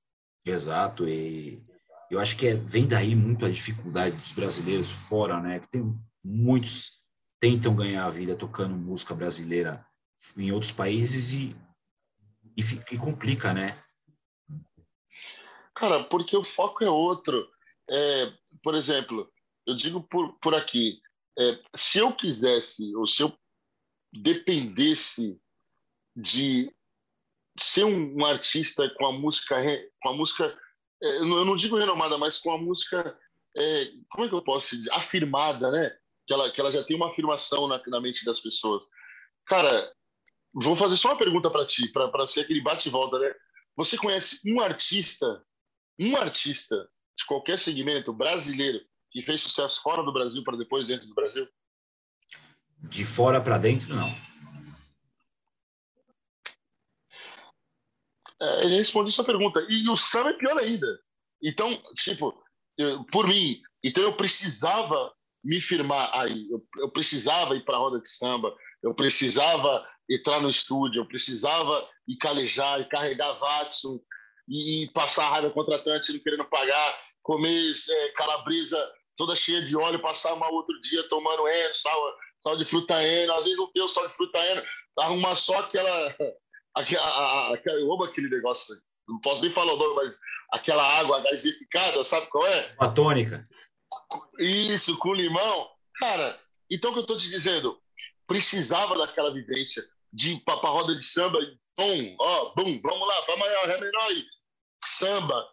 Exato, e eu acho que é, vem daí muito a dificuldade dos brasileiros fora, né? Que tem, muitos tentam ganhar a vida tocando música brasileira em outros países e, e, e complica, né? Cara, porque o foco é outro. É, por exemplo, eu digo por, por aqui, é, se eu quisesse ou se eu dependesse de ser um, um artista com a música, com a música, eu não digo renomada, mas com a música, é, como é que eu posso dizer? Afirmada, né? Que ela, que ela já tem uma afirmação na, na mente das pessoas. Cara, vou fazer só uma pergunta para ti, para ser aquele bate e volta, né? Você conhece um artista, um artista de qualquer segmento brasileiro que fez sucesso fora do Brasil para depois dentro do Brasil? De fora para dentro, não. Ele respondeu essa pergunta. E o samba é pior ainda. Então, tipo, eu, por mim, então eu precisava me firmar aí. Eu, eu precisava ir para a roda de samba, eu precisava entrar no estúdio, eu precisava ir calejar, ir carregar Watson, e, e passar a raiva contratante não querendo pagar, comer é, calabresa toda cheia de óleo, passar mal outro dia tomando é, sal, sal de frutaena. Às vezes não tem o sal de frutaena, arrumar só aquela... Aquela, a, a, eu amo aquele negócio, não posso nem falar o nome, mas aquela água gasificada, sabe qual é? A tônica. Isso, com limão. Cara, então o que eu estou te dizendo? Precisava daquela vivência de papa roda de samba, bum, ó, bum, vamos lá, vamos lá, é melhor aí. Samba,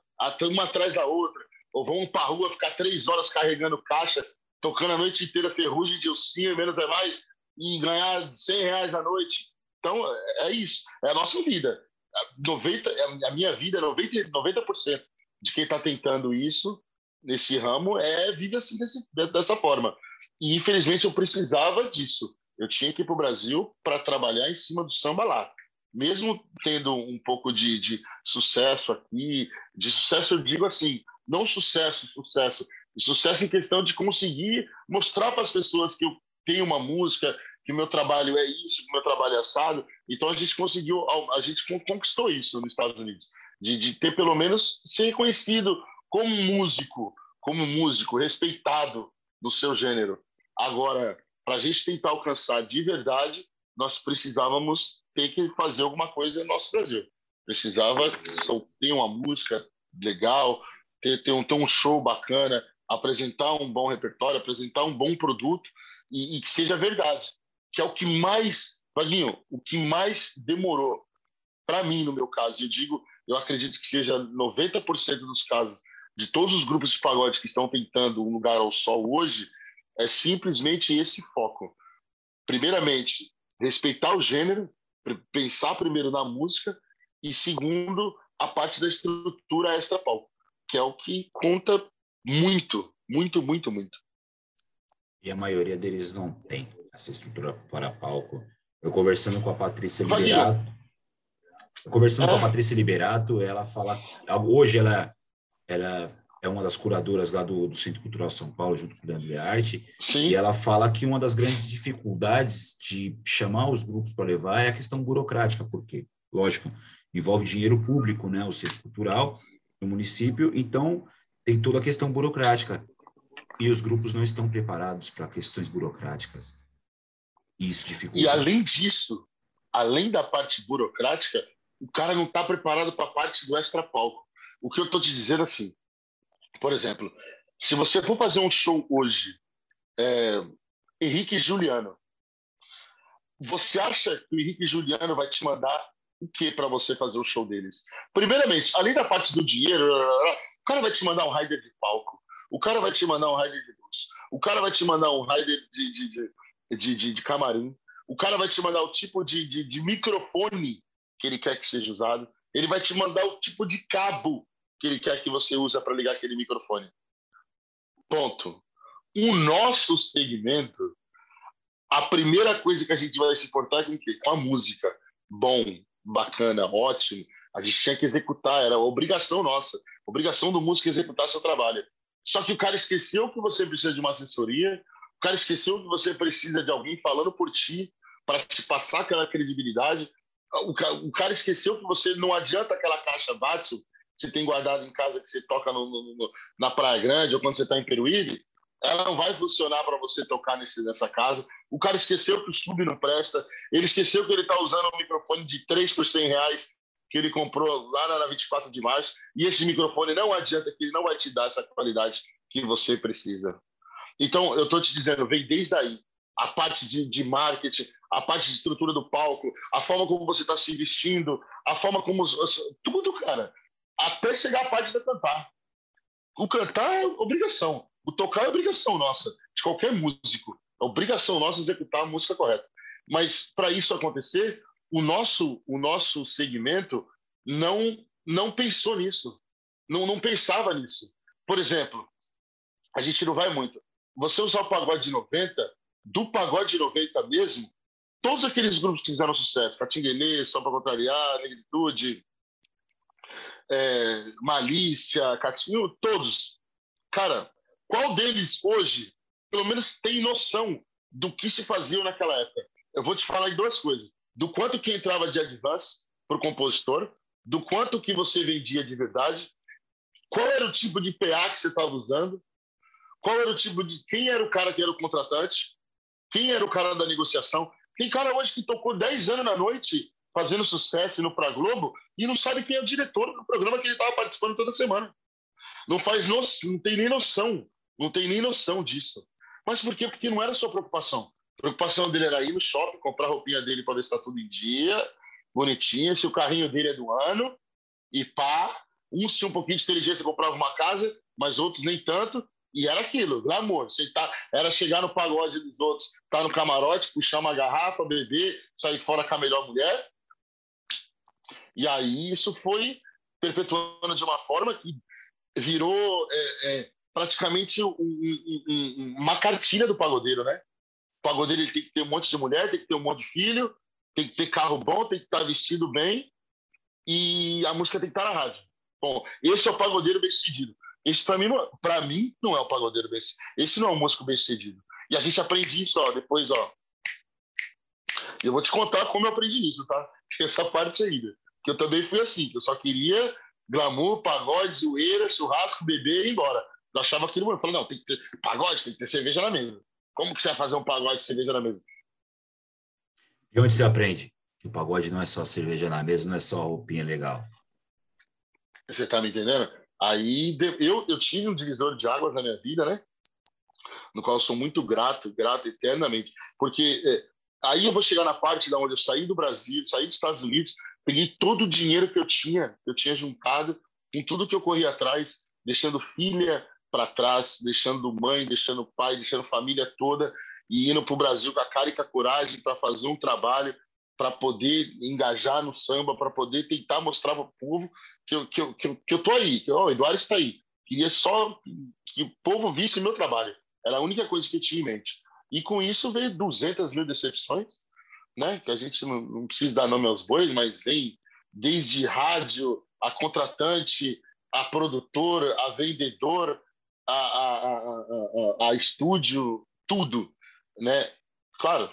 uma atrás da outra. Ou vamos para a rua ficar três horas carregando caixa, tocando a noite inteira ferrugem de ursinho, menos é mais, e ganhar cem reais à noite. Então, é isso. É a nossa vida. noventa, a minha vida, noventa por cento de quem está tentando isso, nesse ramo, é vive assim, desse, dessa forma. E, infelizmente, eu precisava disso. Eu tinha que ir para o Brasil para trabalhar em cima do samba lá. Mesmo tendo um pouco de, de sucesso aqui, de sucesso, eu digo assim, não sucesso, sucesso. Sucesso em questão de conseguir mostrar para as pessoas que eu tenho uma música... que meu trabalho é isso, que meu trabalho é assado. Então, a gente conseguiu, a gente conquistou isso nos Estados Unidos, de, de ter, pelo menos, ser reconhecido como músico, como músico, respeitado no seu gênero. Agora, para a gente tentar alcançar de verdade, nós precisávamos ter que fazer alguma coisa no nosso Brasil. Precisava ter uma música legal, ter, ter, um, ter um show bacana, apresentar um bom repertório, apresentar um bom produto e, e que seja verdade. Que é o que mais, Vaguinho, o que mais demorou para mim, no meu caso. Eu digo, eu acredito que seja noventa por cento dos casos de todos os grupos de pagode que estão tentando um lugar ao sol hoje, é simplesmente esse foco. Primeiramente, respeitar o gênero, pensar primeiro na música, e segundo, a parte da estrutura extra-palco, que é o que conta muito, muito, muito, muito. E a maioria deles não tem essa estrutura para palco. Eu conversando com a Patrícia Liberato, eu conversando é. com a Patrícia Liberato, ela fala, hoje ela, ela é uma das curadoras lá do, do Centro Cultural São Paulo, junto com o Leandro de Arte, Sim. e ela fala que uma das grandes dificuldades de chamar os grupos para levar é a questão burocrática, porque, lógico, envolve dinheiro público, né, o Centro Cultural do município, então tem toda a questão burocrática, e os grupos não estão preparados para questões burocráticas. E isso dificulta. E além disso, além da parte burocrática, o cara não está preparado para a parte do extra-palco. O que eu estou te dizendo assim, por exemplo, se você for fazer um show hoje, é, Henrique e Juliano, você acha que o Henrique e Juliano vai te mandar o que para você fazer o show deles? Primeiramente, além da parte do dinheiro, o cara vai te mandar um rider de palco, o cara vai te mandar um rider de luz, o cara vai te mandar um rider de, de, de, de, de, de camarim, o cara vai te mandar o tipo de, de, de microfone que ele quer que seja usado, ele vai te mandar o tipo de cabo que ele quer que você use para ligar aquele microfone. Ponto. O nosso segmento, a primeira coisa que a gente vai se importar é com o quê? Com a música. Bom, bacana, ótimo. A gente tinha que executar, era obrigação nossa, obrigação do músico executar seu trabalho. Só que o cara esqueceu que você precisa de uma assessoria, o cara esqueceu que você precisa de alguém falando por ti para te passar aquela credibilidade, o cara, o cara esqueceu que você não adianta aquela caixa Watson que você tem guardado em casa, que você toca no, no, no, na Praia Grande ou quando você está em Peruíbe, ela não vai funcionar para você tocar nesse, nessa casa. O cara esqueceu que o sub não presta, ele esqueceu que ele está usando um microfone de três por cem reais que ele comprou lá na vinte e quatro de março, e esse microfone não adianta, que ele não vai te dar essa qualidade que você precisa. Então, eu estou te dizendo, vem desde aí. A parte de, de marketing, a parte de estrutura do palco, a forma como você está se vestindo, a forma como... Tudo, cara. Até chegar a parte do cantar. O cantar é obrigação. O tocar é obrigação nossa, de qualquer músico. É obrigação nossa executar a música correta. Mas, para isso acontecer, o nosso, o nosso segmento não, não pensou nisso. Não, não pensava nisso. Por exemplo, a gente não vai muito. Você usar o pagode de noventa, do pagode de noventa mesmo, todos aqueles grupos que fizeram sucesso, Katinguelê, Só Pra Contrariar, Negritude, é, Malícia, Catinho, todos. Cara, qual deles hoje, pelo menos, tem noção do que se fazia naquela época? Eu vou te falar de duas coisas. Do quanto que entrava de advance para o compositor, do quanto que você vendia de verdade, qual era o tipo de P A que você estava usando, qual era o tipo de... Quem era o cara que era o contratante, quem era o cara da negociação. Tem cara hoje que tocou dez anos na noite fazendo sucesso no Pra Globo e não sabe quem é o diretor do programa que ele estava participando toda semana. Não faz noção, não tem nem noção, não tem nem noção disso. Mas por quê? Porque não era a sua preocupação. A preocupação dele era ir no shopping, comprar a roupinha dele para ver se está tudo em dia, bonitinha, se o carrinho dele é do ano, e pá, uns tinham um pouquinho de inteligência, comprava uma casa, mas outros nem tanto, e era aquilo, glamour. Você tá, era chegar no pagode dos outros, estar no camarote, puxar uma garrafa, beber, sair fora com a melhor mulher. E aí isso foi perpetuando de uma forma que virou é, é, praticamente um, um, um, uma cartilha do pagodeiro, né? O pagodeiro ele tem que ter um monte de mulher, tem que ter um monte de filho, tem que ter carro bom, tem que estar vestido bem e a música tem que estar na rádio. Bom, esse é o pagodeiro bem-sucedido. Esse, para mim, mim, não é o pagodeiro bem-sucedido. Esse não é o músico bem-sucedido. E a gente aprende isso, ó, depois, ó. Eu vou te contar como eu aprendi isso, tá? Essa parte ainda. Que eu também fui assim, que eu só queria glamour, pagode, zoeira, churrasco, bebê e ir embora. Eu achava aquilo, eu falei, não, tem que ter pagode, tem que ter cerveja na mesa. Como que você vai fazer um pagode de cerveja na mesa? E onde você aprende que o pagode não é só cerveja na mesa, não é só roupinha legal? Você tá me entendendo? Aí eu, eu tive um divisor de águas na minha vida, né? No qual eu sou muito grato, grato eternamente. Porque é, aí eu vou chegar na parte da onde eu saí do Brasil, saí dos Estados Unidos, peguei todo o dinheiro que eu tinha, que eu tinha juntado, com tudo que eu corri atrás, deixando filha para trás, deixando mãe, deixando pai, deixando família toda, e indo para o Brasil com a cara e com a coragem para fazer um trabalho, para poder engajar no samba, para poder tentar mostrar para o povo que eu estou que eu, que eu tô aí, que oh, o Eduardo está aí. Queria só que o povo visse meu trabalho. Era a única coisa que eu tinha em mente. E com isso veio duzentas mil decepções, né? Que a gente não, não precisa dar nome aos bois, mas vem desde rádio, a contratante, a produtora, a vendedora, a, a, a, a, a, a estúdio, tudo, né? Claro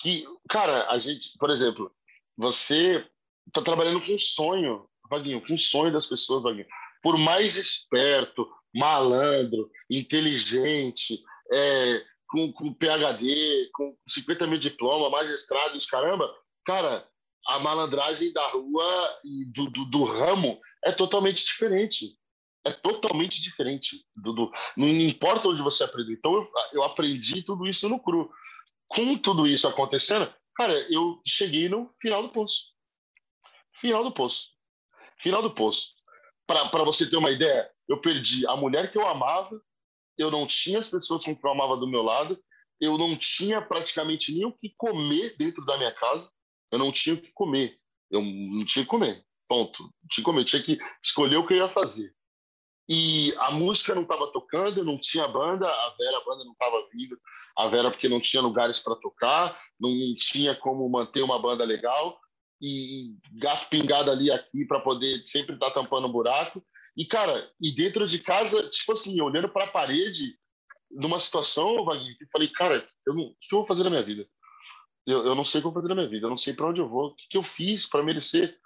que, cara, a gente, por exemplo, você tá trabalhando com um sonho, Vaguinho, com um sonho das pessoas, Vaguinho. Por mais esperto, malandro, inteligente, é, com, com P H D, com cinquenta mil diplomas, magistrado, caramba, cara, a malandragem da rua e do, do, do ramo é totalmente diferente. É totalmente diferente. Do, do, não importa onde você aprendeu. Então, eu, eu aprendi tudo isso no cru. Com tudo isso acontecendo, cara, eu cheguei no final do poço. Final do poço. Final do poço. Para você ter uma ideia, eu perdi a mulher que eu amava, eu não tinha as pessoas que eu amava do meu lado, eu não tinha praticamente nem o que comer dentro da minha casa, eu não tinha o que comer, eu não tinha o que comer, ponto. Não tinha que comer, eu tinha que escolher o que eu ia fazer. E a música não estava tocando, não tinha banda, a Vera, a banda não estava vindo, a Vera porque não tinha lugares para tocar, não tinha como manter uma banda legal, e gato pingado ali aqui para poder sempre estar tá tampando um buraco. E, cara, e dentro de casa, tipo assim, olhando para a parede, numa situação, eu falei, cara, eu não, o que eu vou fazer na minha vida? Eu, eu não sei o que eu vou fazer na minha vida, eu não sei para onde eu vou, o que, que eu fiz para merecer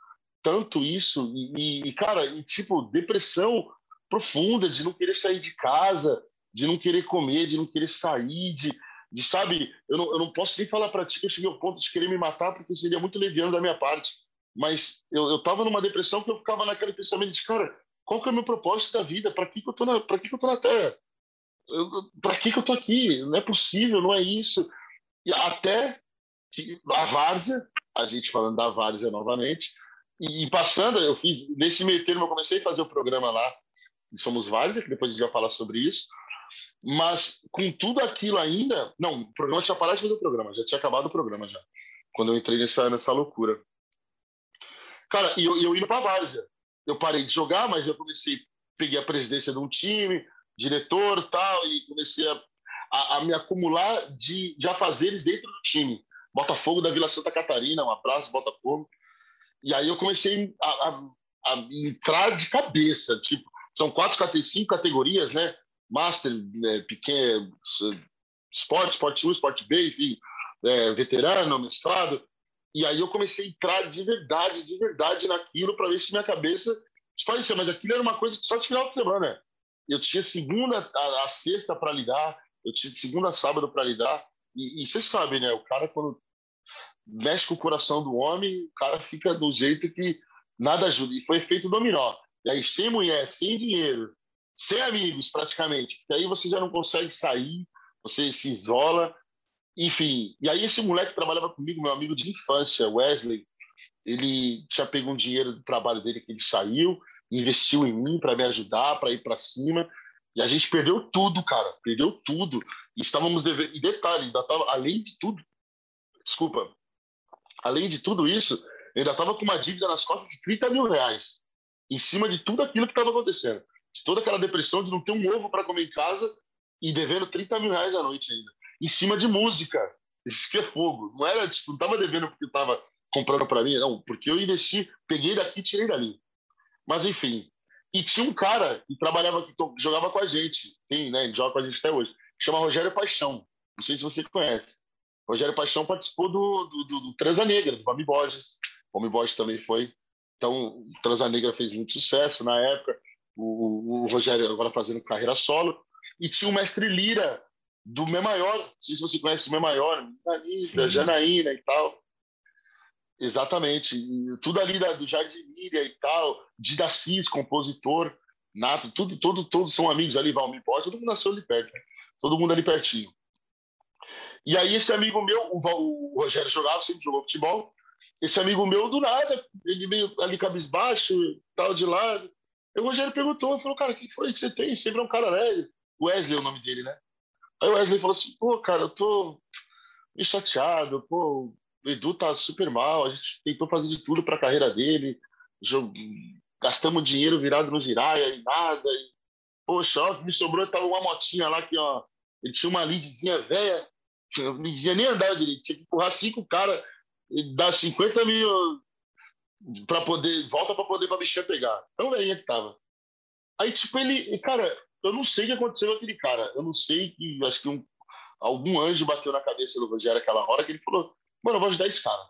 tanto isso? E, e, cara, e, tipo, depressão profunda de não querer sair de casa, de não querer comer, de não querer sair, de, de sabe, eu não, eu não posso nem falar para ti que eu cheguei ao ponto de querer me matar, porque seria muito leviano da minha parte. Mas eu, eu tava numa depressão que eu ficava naquele pensamento de, cara, qual que é o meu propósito da vida? Para que que eu tô na, para que que eu tô na Terra? Para que que eu tô aqui? Não é possível, não é isso. E até que a várzea, a gente falando da várzea novamente, e, e passando, eu fiz, nesse meio termo eu comecei a fazer o programa lá, Somos Várzea, que depois a gente vai falar sobre isso, mas com tudo aquilo ainda, não, o programa tinha parado de fazer o programa, já tinha acabado o programa já, quando eu entrei nessa, nessa loucura. Cara, e eu, eu indo pra várzea. Eu parei de jogar, mas eu comecei, peguei a presidência de um time, diretor e tal, e comecei a, a, a me acumular de, de afazeres dentro do time. Botafogo da Vila Santa Catarina, um abraço, Botafogo. E aí eu comecei a, a, a entrar de cabeça, tipo, são quatro, cinco categorias, né? Master, é, pequeno, esporte, esporte um, esporte B, enfim, é, veterano, mestrado. E aí eu comecei a entrar de verdade, de verdade naquilo para ver se minha cabeça desaparecia. Mas aquilo era uma coisa só de final de semana. Eu tinha segunda a, a sexta para lidar, eu tinha segunda a sábado para lidar. E, e vocês sabem, né? O cara, quando mexe com o coração do homem, o cara fica do jeito que nada ajuda. E foi efeito dominó. E aí sem mulher, sem dinheiro, sem amigos praticamente. E aí você já não consegue sair, você se isola. Enfim, e aí esse moleque que trabalhava comigo, meu amigo de infância, Wesley, ele já pegou um dinheiro do trabalho dele que ele saiu, investiu em mim para me ajudar, para ir para cima, e a gente perdeu tudo, cara, perdeu tudo. E estávamos devendo, e detalhe, ainda tava, além de tudo, desculpa, além de tudo isso, eu ainda estava com uma dívida nas costas de trinta mil reais, em cima de tudo aquilo que estava acontecendo, de toda aquela depressão de não ter um ovo para comer em casa e devendo trinta mil reais à noite ainda. Em cima de música, isso que é fogo. Não era, tipo, não tava devendo porque tava comprando para mim, não, porque eu investi, peguei daqui e tirei dali. Mas enfim, e tinha um cara que trabalhava, que jogava com a gente, tem, né, joga com a gente até hoje, chama Rogério Paixão, não sei se você conhece. Rogério Paixão participou do, do, do, do Transa Negra, do Valmir Borges, o Valmir Borges também foi. Então, o Transa Negra fez muito sucesso na época, o, o, o Rogério agora fazendo carreira solo, e tinha o Mestre Lira, do Meu Maior, não sei se você conhece o Meu Maior, Anitta, Janaína e tal. Exatamente. E tudo ali da, do Jardim Líria e tal, Didacis, compositor, nato, tudo, tudo, todos são amigos ali, Valmir Borges, todo mundo nasceu ali perto, né? Todo mundo ali pertinho. E aí esse amigo meu, o, Val, o Rogério jogava, sempre jogou futebol, esse amigo meu, do nada, ele meio ali cabisbaixo, tal, de lado, e o Rogério perguntou, falou, cara, o que foi que você tem? Sempre é um cara alegre. Wesley é o nome dele, né? Aí o Wesley falou assim, pô, cara, eu tô meio chateado, pô, o Edu tá super mal, a gente tentou fazer de tudo pra carreira dele, jog... gastamos dinheiro virado no Jiraya e nada, e... poxa, ó, me sobrou, tava uma motinha lá que, ó, ele tinha uma lindezinha velha, não dizia nem andar direito, tinha que empurrar cinco caras, dar cinquenta mil pra poder, volta pra poder pra bichinha pegar. Então, velhinha que tava. Aí, tipo, ele, cara, eu não sei o que aconteceu com aquele cara, eu não sei, que acho que um, algum anjo bateu na cabeça do Rogério aquela hora que ele falou, mano, eu vou ajudar esse cara.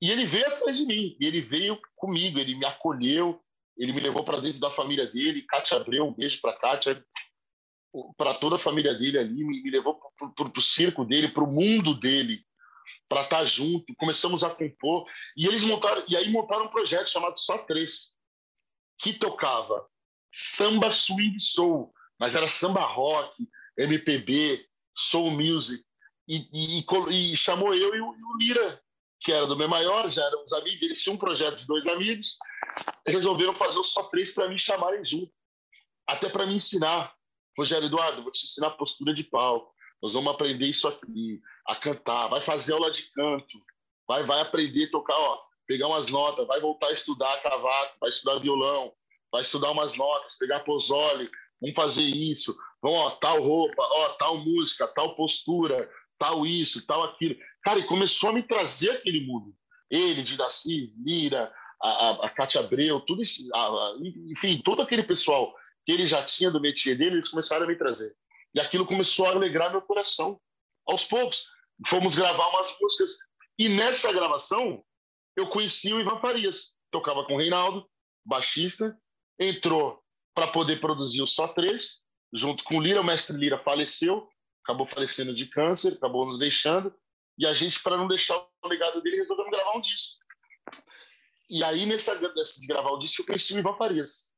E ele veio atrás de mim, ele veio comigo, ele me acolheu, ele me levou pra dentro da família dele, Cátia Abreu, um beijo pra Cátia, para toda a família dele ali, me, me levou para o circo dele, para o mundo dele, para estar junto. Começamos a compor. E eles montaram, e aí montaram um projeto chamado Só Três, que tocava samba, swing, soul, mas era samba rock, M P B, soul music. E, e, e chamou eu e o, e o Lira, que era do Meu Maior, já eram uns amigos, eles tinham um projeto de dois amigos, resolveram fazer o Só Três para me chamarem junto, até para me ensinar. Rogério, Eduardo, vou te ensinar a postura de palco, nós vamos aprender isso aqui, a cantar, vai fazer aula de canto, vai, vai aprender a tocar, ó, pegar umas notas, vai voltar a estudar cavaco, vai estudar violão, vai estudar umas notas, pegar pozole, vamos fazer isso, vamos, ó, tal roupa, ó, tal música, tal postura, tal isso, tal aquilo. Cara, e começou a me trazer aquele mundo. Ele, Didacis, Lira, a, a, a Cátia Abreu, tudo isso, a, a, enfim, todo aquele pessoal que ele já tinha do métier dele, eles começaram a me trazer. E aquilo começou a alegrar meu coração. Aos poucos, fomos gravar umas músicas. E nessa gravação, eu conheci o Ivan Farias. Tocava com o Reinaldo, baixista. Entrou para poder produzir o Só Três, junto com o Lira. O mestre Lira faleceu, acabou falecendo de câncer, acabou nos deixando. E a gente, para não deixar o legado dele, resolvemos gravar um disco. E aí, nessa, nessa de gravar o disco, eu conheci o Ivan Farias.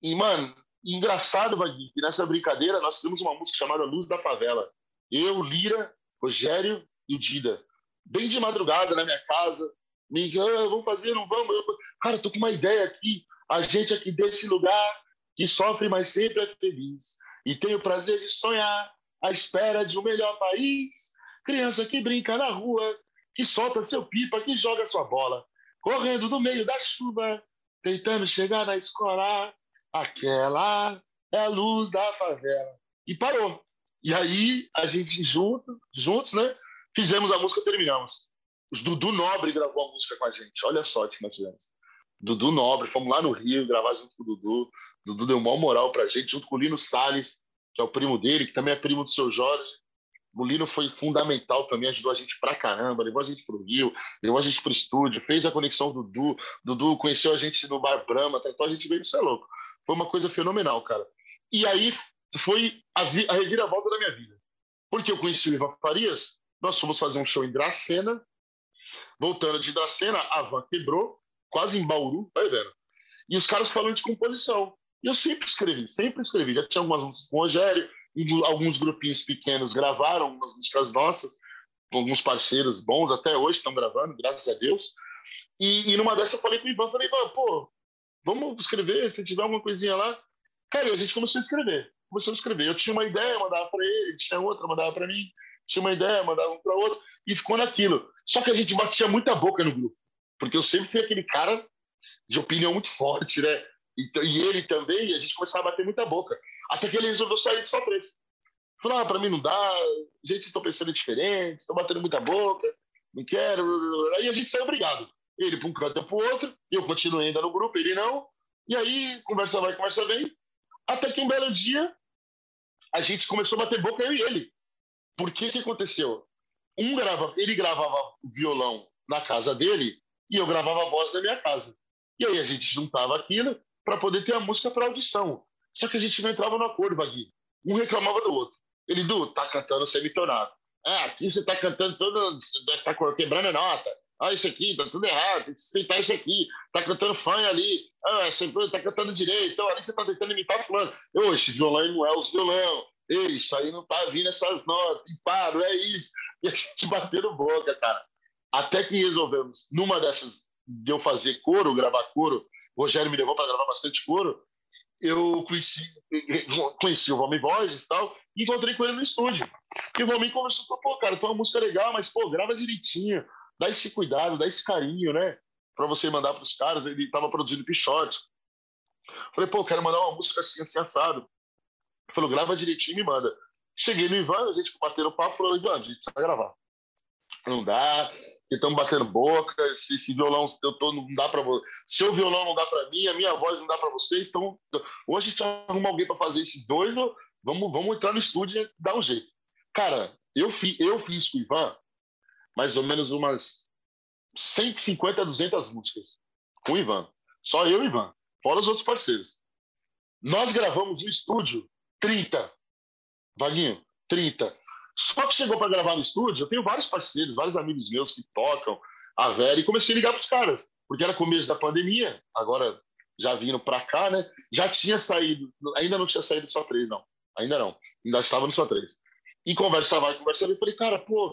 E, mano, engraçado, Vaguinho, que nessa brincadeira nós fizemos uma música chamada Luz da Favela. Eu, Lira, Rogério e o Dida. Bem de madrugada na minha casa. Me ah, vamos fazer, não vamos. Eu, cara, tô com uma ideia aqui. A gente aqui desse lugar que sofre, mas sempre é feliz. E tem o prazer de sonhar à espera de um melhor país. Criança que brinca na rua, que solta seu pipa, que joga sua bola. Correndo no meio da chuva, tentando chegar na escola. Aquela é a luz da favela. E parou. E aí, a gente junto, juntos, né? Fizemos a música, terminamos. Os Dudu Nobre gravou a música com a gente. Olha só o que nós fizemos. Dudu Nobre, fomos lá no Rio gravar junto com o Dudu. Dudu deu uma moral pra gente, junto com o Lino Salles, que é o primo dele, que também é primo do seu Jorge. O Lino foi fundamental também, ajudou a gente pra caramba, levou a gente pro Rio, levou a gente pro estúdio, fez a conexão do Dudu. Dudu conheceu a gente no Bar Brahma, então a gente veio, isso é louco. Foi uma coisa fenomenal, cara. E aí foi a, vi- a reviravolta da minha vida. Porque eu conheci o Ivan Farias, nós fomos fazer um show em Dracena. Voltando de Dracena, a van quebrou, quase em Bauru, vai vendo. E os caras falando de composição. E eu sempre escrevi, sempre escrevi. Já tinha algumas músicas com o Rogério, alguns grupinhos pequenos gravaram algumas músicas nossas, alguns parceiros bons, até hoje estão gravando, graças a Deus. E, e numa dessas eu falei com o Ivan, falei, Ivan, pô, vamos escrever, se tiver alguma coisinha lá. Cara, a gente começou a escrever. Começou a escrever. Eu tinha uma ideia, mandava para ele, tinha outra, mandava para mim. Tinha uma ideia, mandava um para outro. E ficou naquilo. Só que a gente batia muita boca no grupo. Porque eu sempre fui aquele cara de opinião muito forte, né? E, e ele também, e a gente começava a bater muita boca. Até que ele resolveu sair de Só Três. Falou, ah, para mim não dá. Gente, estão pensando diferente, estão batendo muita boca. Não quero. Aí a gente saiu brigado. Ele para um canto e para o outro, eu continuei ainda no grupo, ele não. E aí, conversa vai, conversa vem. Até que um belo dia, a gente começou a bater boca, eu e ele. Porque o que aconteceu? Um grava, ele gravava violão na casa dele e eu gravava a voz na minha casa. E aí a gente juntava aquilo para poder ter a música para audição. Só que a gente não entrava no acordo, Vaguinho. Um reclamava do outro. Ele, Du, tá cantando semitonato. Ah, aqui você tá cantando todo... Tá quebrando a nota. Ah, isso aqui, tá tudo errado. Tem que tentar isso aqui. Tá cantando fanha ali. Ah, você tá cantando direito. Então, ali você tá tentando imitar fulano. Ô, esse violão aí não é os violão. Ei, isso aí não tá vindo essas notas. E paro, é isso. E a gente batendo boca, cara. Até que resolvemos, numa dessas de eu fazer coro, gravar coro, o Rogério me levou para gravar bastante coro, eu conheci, conheci o Valmir Borges e tal, e encontrei com ele no estúdio. E o Valmir conversou, falou, pô, cara, tua música é legal, mas, pô, grava direitinho, dá esse cuidado, dá esse carinho, né, para você mandar para os caras. Ele tava produzindo Pichote. Falei, pô, quero mandar uma música assim, assim, assado. Ele falou, grava direitinho e me manda. Cheguei no Ivan, a gente bateu o papo, falou, Ivan, a gente vai gravar. Não dá, que estamos batendo boca, se esse violão eu tô, não dá para você. Seu violão não dá para mim, a minha voz não dá para você, então hoje a gente arruma alguém para fazer esses dois, ou vamos, vamos entrar no estúdio e dar um jeito. Cara, eu, fi, eu fiz com o Ivan mais ou menos umas cento e cinquenta, duzentas músicas com o Ivan. Só eu e o Ivan, fora os outros parceiros. Nós gravamos no estúdio trinta, Vaguinho, trinta. Só que chegou para gravar no estúdio, eu tenho vários parceiros, vários amigos meus que tocam, a Vera, e comecei a ligar para os caras, porque era começo da pandemia, agora já vindo para cá, né? Já tinha saído, ainda não tinha saído do Só Três, não. Ainda não, ainda estava no Só Três. E conversa vai, conversa vai, eu falei, cara, pô,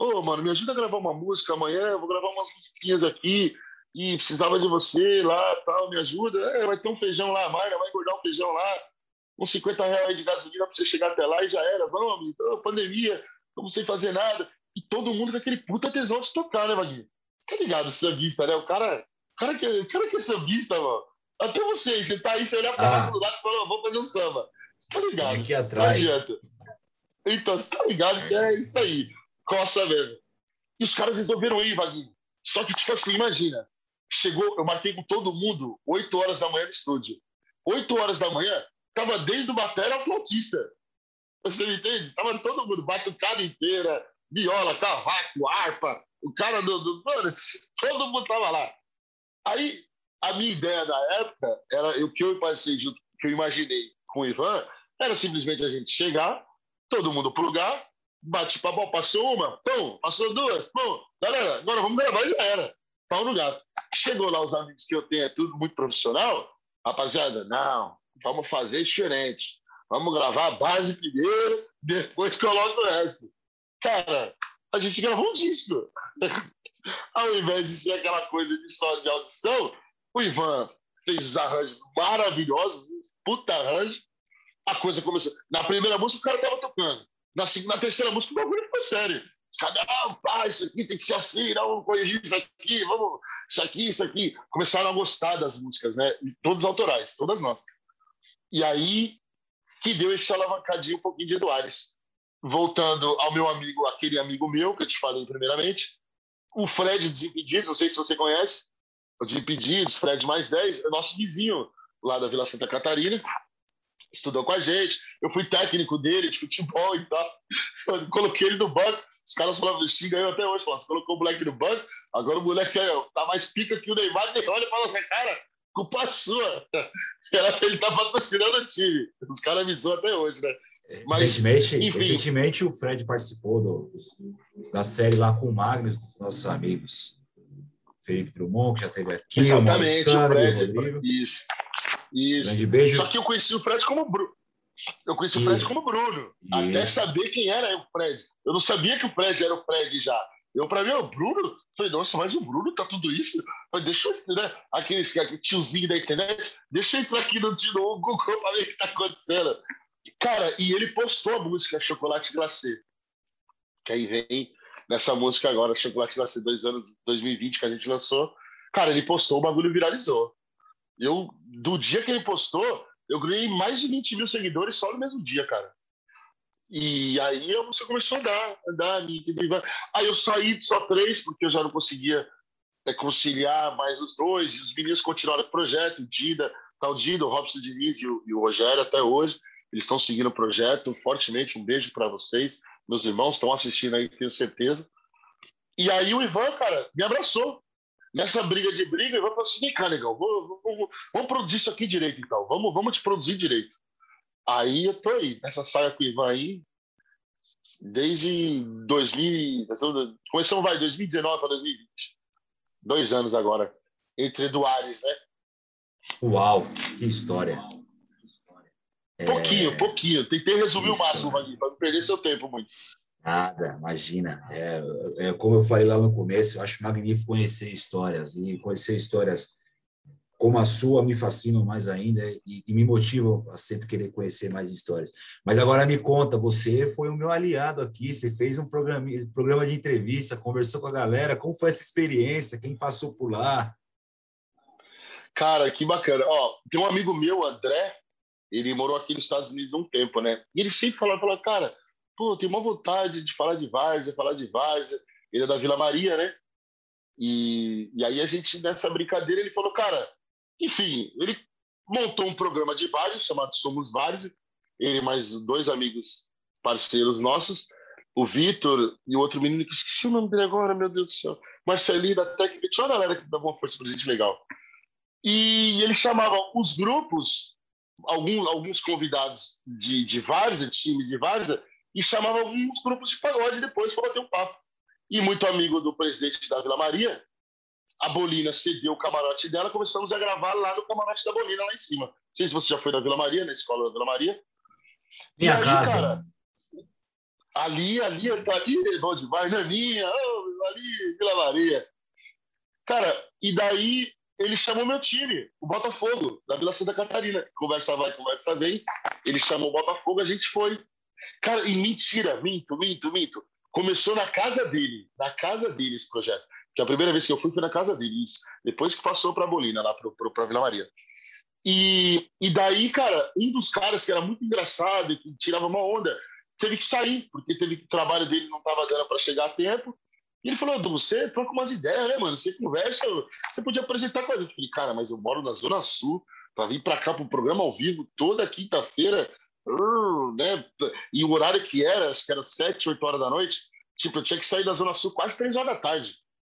ô, mano, me ajuda a gravar uma música amanhã, eu vou gravar umas musiquinhas aqui, e precisava de você lá, tal, me ajuda, é, vai ter um feijão lá, Mayra, vai engordar um feijão lá, uns cinquenta reais aí de gasolina para você chegar até lá e já era. Vamos, amigo, oh, pandemia, estamos sem fazer nada. E todo mundo com aquele puta tesão de tocar, né, Vaguinho? Tá ligado, sambista, né? O cara, o cara, que, o cara que é sambista, mano. Até você, você tá aí, você olhar pra lá do lado e fala, oh, vou fazer um samba. Você tá ligado? Aqui atrás. Não adianta. Então, você tá ligado que é isso aí. Coça mesmo. E os caras resolveram ir, Vaguinho. Só que, tipo assim, imagina. Chegou, eu marquei com todo mundo oito horas da manhã no estúdio. oito horas da manhã, tava desde o batera ao flautista. Você me entende? Tava todo mundo, batucada inteira, viola, cavaco, harpa, o cara do, do... Mano, todo mundo tava lá. Aí, a minha ideia na época, era, o que eu passei junto, que eu imaginei com o Ivan, era simplesmente a gente chegar, todo mundo plugar, bate pra bola, passou uma, pum, passou duas, pum, galera, agora vamos gravar e já era. Pau no gato. Chegou lá os amigos que eu tenho, é tudo muito profissional, rapaziada, não... Vamos fazer diferente. Vamos gravar a base primeiro, depois coloca o resto. Cara, a gente gravou um disco. Ao invés de ser aquela coisa de só de audição, o Ivan fez os arranjos maravilhosos, puta arranjo. A coisa começou. Na primeira música, o cara tava tocando. Na, segunda, na terceira música, o bagulho ficou sério. Os caras, ah, pá, isso aqui tem que ser assim, não, vamos corrigir isso aqui, vamos, isso aqui, isso aqui. Começaram a gostar das músicas, né? E todos autorais, todas nossas. E aí que deu esse alavancadinho um pouquinho de Eduardo Ares. Voltando ao meu amigo, aquele amigo meu que eu te falei primeiramente, o Fred Desimpedidos, não sei se você conhece, o Desimpedidos, Fred mais dez, é nosso vizinho lá da Vila Santa Catarina, estudou com a gente, eu fui técnico dele de futebol e tal, eu coloquei ele no banco, os caras falavam, xinga eu até hoje, falavam, você colocou o moleque no banco, agora o moleque tá mais pica que o Neymar, nem olha e fala assim, cara... Culpa sua. Era pra ele estar patrocinando o time. Os caras avisou até hoje, né? Mas, recentemente, recentemente o Fred participou do, da série lá com o Magno, dos nossos amigos. Felipe Drummond, que já teve aqui. Exatamente, o, o Fred. Rodrigo. Isso. Isso. Grande beijo. Só que eu conheci o Fred como Bruno. Eu conheci e... o Fred como Bruno. E... Até saber quem era o Fred. Eu não sabia que o Fred era o Fred já. Eu, pra mim, o Bruno, falei, nossa, mas o Bruno tá tudo isso? Falei, deixa eu, né, aquele, aquele tiozinho da internet, deixa eu entrar aqui no Google pra ver o que tá acontecendo. Cara, e ele postou a música Chocolate Glacê, que aí vem nessa música agora, Chocolate Glacê, dois anos, dois mil e vinte, que a gente lançou. Cara, ele postou, o bagulho viralizou. Eu, do dia que ele postou, eu ganhei mais de vinte mil seguidores só no mesmo dia, cara. E aí a música começou a dar, a dar, aí eu saí de Só Três, porque eu já não conseguia conciliar mais os dois, e os meninos continuaram o projeto, o Dida, tá, o Dida, o Robson Diniz e o, e o Rogério até hoje, eles estão seguindo o projeto fortemente, um beijo para vocês, meus irmãos estão assistindo aí, tenho certeza. E aí o Ivan, cara, me abraçou, nessa briga de briga, o Ivan falou assim, vem cá, legal, vou, vou, vou, vamos produzir isso aqui direito então, vamos, vamos te produzir direito. Aí eu tô aí, nessa saia com o Ivan aí, desde dois mil, começou vai dois mil e dezenove para dois mil e vinte, dois anos agora, entre Eduardo, né? Uau, que história! Pouquinho, é... pouquinho. Tentei resumir isso, o máximo, Vaguinho, para não perder seu tempo muito. Nada, imagina. É, é, como eu falei lá no começo, eu acho magnífico conhecer histórias. E conhecer histórias como a sua me fascinam mais ainda e, e me motivam a sempre querer conhecer mais histórias. Mas agora me conta, você foi o meu aliado aqui, você fez um programa, programa de entrevista, conversou com a galera. Como foi essa experiência? Quem passou por lá? Cara, que bacana. Ó, tem um amigo meu, André, ele morou aqui nos Estados Unidos há um tempo, né? E ele sempre falava, falava cara, pô, tem uma vontade de falar de várzea, falar de várzea. Ele é da Vila Maria, né? E, e aí a gente, nessa brincadeira, ele falou, cara, enfim, ele montou um programa de várzea chamado Somos Várzea. Ele mais dois amigos parceiros nossos, o Vitor e o outro menino que esqueci o nome dele agora, meu Deus do céu. Marcelinho da Técnica, tinha uma galera que dava uma força pra gente legal. E ele chamava os grupos... Alguns, alguns convidados de, de várzea, time de várzea, e chamava alguns grupos de pagode depois para bater um papo. E muito amigo do presidente da Vila Maria, a Bolina cedeu o camarote dela, começamos a gravar lá no camarote da Bolina, lá em cima. Não sei se você já foi na Vila Maria, na escola da Vila Maria. Minha e aí, casa. Cara, ali, ali, ali, bom demais, Naninha, oh, ali, Vila Maria. Cara, e daí... ele chamou meu time, o Botafogo, da Vila Santa Catarina. Conversa vai, conversa vem. Ele chamou o Botafogo, a gente foi. Cara, e mentira, minto, minto, minto. Começou na casa dele, na casa dele esse projeto. Porque a primeira vez que eu fui foi na casa dele, isso. Depois que passou para a Bolina, lá para a Vila Maria. E, e daí, cara, um dos caras que era muito engraçado e que tirava uma onda, teve que sair, porque teve, o trabalho dele não estava dando para chegar a tempo. E ele falou, você troca umas ideias, né, mano? Você conversa, você podia apresentar com a gente. Eu falei, cara, mas eu moro na Zona Sul, para vir para cá para o programa ao vivo toda quinta-feira, né? E o horário que era, acho que era sete, oito horas da noite, tipo, eu tinha que sair da Zona Sul quase três horas da tarde,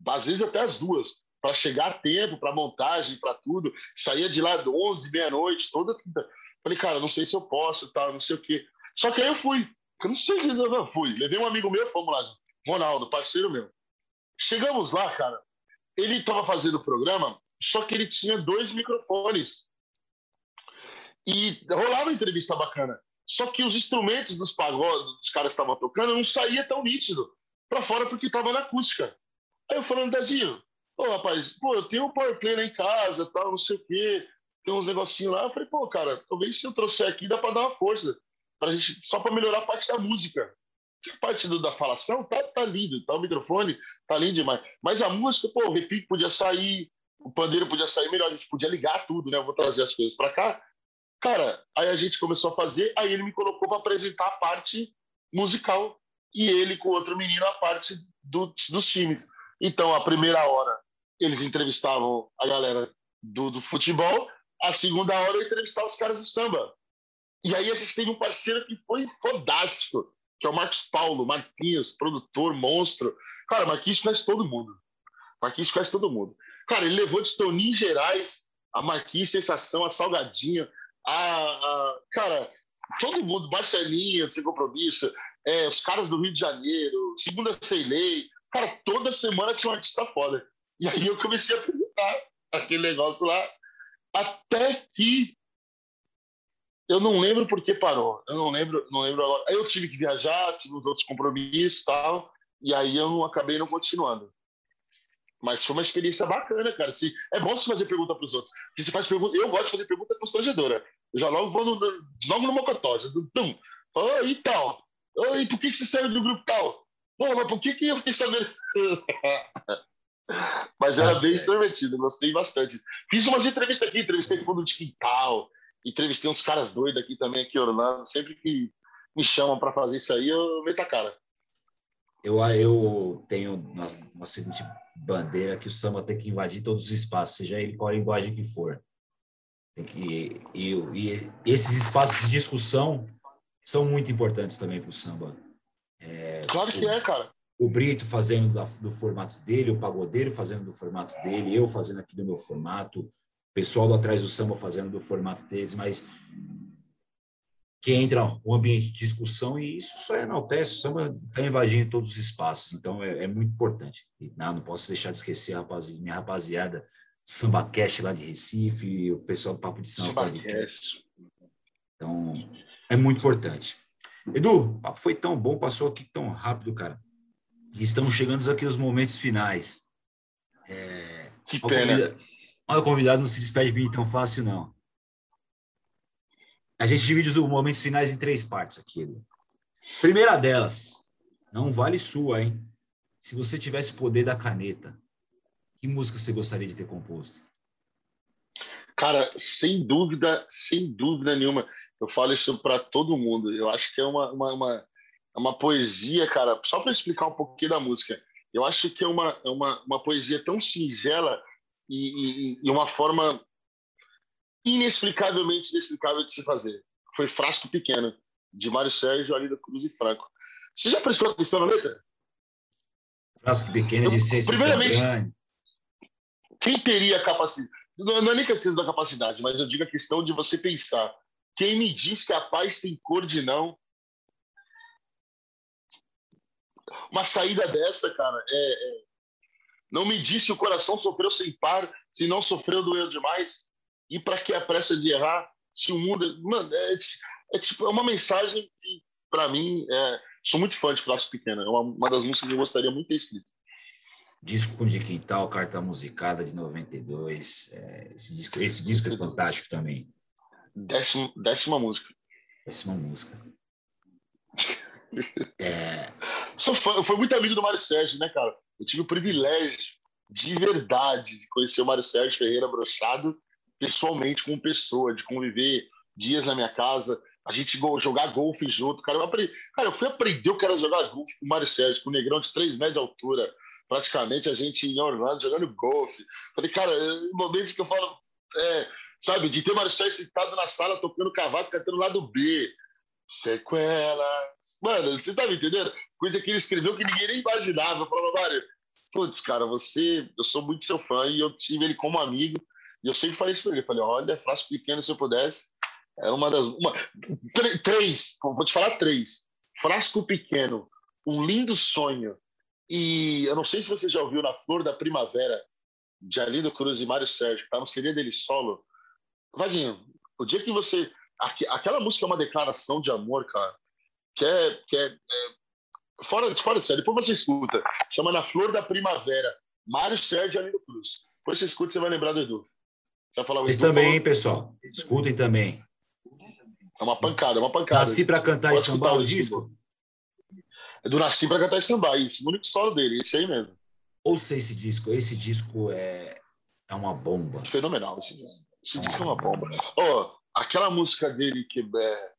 às vezes até as duas, para chegar a tempo, para montagem, para tudo. Saía de lá onze, meia-noite, toda quinta. Falei, cara, não sei se eu posso, tal, não sei o quê. Só que aí eu fui. Eu não sei o que eu fui. Levei um amigo meu, fomos lá, Ronaldo, parceiro meu. Chegamos lá, cara, ele estava fazendo o programa, só que ele tinha dois microfones. E rolava uma entrevista bacana. Só que os instrumentos dos pagodos, dos caras que estavam tocando, não saía tão nítido para fora porque estava na acústica. Aí eu falando, Dazinho, ô rapaz, pô, eu tenho um powerplay lá em casa, tal, não sei o quê, tem uns negocinhos lá. Eu falei, pô, cara, talvez se eu trouxer aqui dá para dar uma força, pra gente, só para melhorar a parte da música. Que parte do, da falação tá, tá lindo, tá o microfone, tá lindo demais. Mas a música, pô, o repique podia sair, o pandeiro podia sair melhor, a gente podia ligar tudo, né? Eu vou trazer as coisas para cá. Cara, aí a gente começou a fazer, aí ele me colocou para apresentar a parte musical e ele com o outro menino a parte do, dos times. Então, a primeira hora, eles entrevistavam a galera do, do futebol, a segunda hora, eu entrevistava os caras do samba. E aí a gente teve um parceiro que foi fodástico, que é o Marcos Paulo, Marquinhos, produtor, monstro. Cara, Marquinhos conhece todo mundo. Marquinhos conhece todo mundo. Cara, ele levou de Estourinho em Gerais, a Marquinhos, Sensação, a Salgadinho, a, a... Cara, todo mundo. Marcelinho, Sem Compromisso, é, os caras do Rio de Janeiro, Segunda Sem Lei. Cara, toda semana tinha um artista foda. E aí eu comecei a apresentar aquele negócio lá, até que... Eu não lembro por que parou. Eu não lembro, não lembro agora. Eu tive que viajar, tive uns outros compromissos e tal, e aí eu não, acabei não continuando. Mas foi uma experiência bacana, cara. Se, é bom você fazer pergunta para os outros. Porque você faz pergunta, eu gosto de fazer pergunta constrangedora. Eu já logo vou no, logo no mocotó. Oh, e tal? Oh, e por que, que você saiu do grupo tal? Oh, mas por que, que eu fiquei sabendo? Mas era Nossa, bem extrovertido, gostei bastante. Fiz umas entrevistas aqui, entrevistei Fundo de Quintal, entrevistei uns caras doidos aqui também, aqui em Orlando. Sempre que me chamam para fazer isso aí, eu meto a cara. Eu, eu tenho uma, uma seguinte bandeira, que o samba tem que invadir todos os espaços, seja ele qual a linguagem que for. Tem que, e, e esses espaços de discussão são muito importantes também para o samba. É, claro que o, é, cara. O Brito fazendo da, do formato dele, o Pagodeiro fazendo do formato dele, eu fazendo aqui do meu formato, pessoal do Atrás do Samba fazendo do formato deles, mas que entra um ambiente de discussão, e isso só enaltece, o samba está invadindo todos os espaços, então é, é muito importante. E, não, não posso deixar de esquecer a rapaz, minha rapaziada SambaCast lá de Recife, o pessoal do Papo de Samba. SambaCast. Então, é muito importante. Edu, o papo foi tão bom, passou aqui tão rápido, cara. E estamos chegando aqui aos momentos finais. É... Que pena. O convidado, o convidado não se despede bem tão fácil, não. A gente divide os momentos finais em três partes aqui, Edu. Primeira delas, não vale sua, hein? Se você tivesse o poder da caneta, que música você gostaria de ter composto? Cara, sem dúvida, sem dúvida nenhuma. Eu falo isso para todo mundo. Eu acho que é uma, uma, uma, uma poesia, cara. Só para explicar um pouquinho da música. Eu acho que é uma, uma, uma poesia tão singela e, e, e uma forma inexplicavelmente inexplicável de se fazer. Foi Frasco Pequeno, de Mário Sérgio, Alida Cruz e Franco. Você já prestou atenção na letra? Frasco Pequeno de César. Primeiramente, quem teria capacidade? Não é nem questão da capacidade, mas eu digo a questão de você pensar. Quem me diz que a paz tem cor de não? Uma saída dessa, cara, é, é... não me diz que o coração sofreu sem par, se não sofreu doeu demais, e para que a pressa de errar, se o mundo... Mano, é, é, tipo, é uma mensagem que, para mim, é... sou muito fã de Frasco Pequeno, é uma, uma das músicas que eu gostaria muito de ter escrito. Disco Fundo de Quintal, Carta Musicada de noventa e dois, é... esse, disco, esse disco é fantástico também. Décima, décima música. Décima música. É... Sou fã, eu fui muito amigo do Mário Sérgio, né, cara? Eu tive o privilégio de verdade de conhecer o Mário Sérgio Ferreira Brochado pessoalmente, como pessoa, de conviver dias na minha casa, a gente go- jogar golfe junto. Cara eu, aprendi, cara, eu fui aprender o cara a jogar golfe com o Mário Sérgio, com o negrão de três metros de altura. Praticamente a gente em Orlando jogando golfe. Falei, cara, momentos que eu falo... É, sabe, de ter o Mário Sérgio sentado na sala tocando cavaco, cantando lá do B. Sequela. Mano, você tá me entendendo? Coisa que ele escreveu que ninguém nem imaginava. Eu falava, Mário, putz, cara, você... Eu sou muito seu fã e eu tive ele como amigo. E eu sempre falei isso pra ele. Eu falei, olha, Frasco Pequeno, se eu pudesse. É uma das... Uma, tr- três. Vou te falar três. Frasco Pequeno, Um Lindo Sonho. E eu não sei se você já ouviu Na Flor da Primavera, de Alindo Cruz e Mário Sérgio, que tá no C D dele solo. Vaguinho, o dia que você... Aquela música é uma declaração de amor, cara, que é... Que é, é... Fora, fora de sério, depois você escuta. Chama Na Flor da Primavera, Mário Sérgio e Alindo Cruz. Depois você escuta e você vai lembrar do Edu. Você vai falar, vocês também, falou... hein, pessoal? Escutem também. É uma pancada, é uma pancada. Nasci pra Cantar e Sambar, o disco? É do Nasci pra Cantar e Sambar, isso. O único solo dele, esse aí mesmo. Ouça esse disco. Esse disco é, é uma bomba. Fenomenal esse disco. Esse disco é uma bomba. Oh, aquela música dele que é...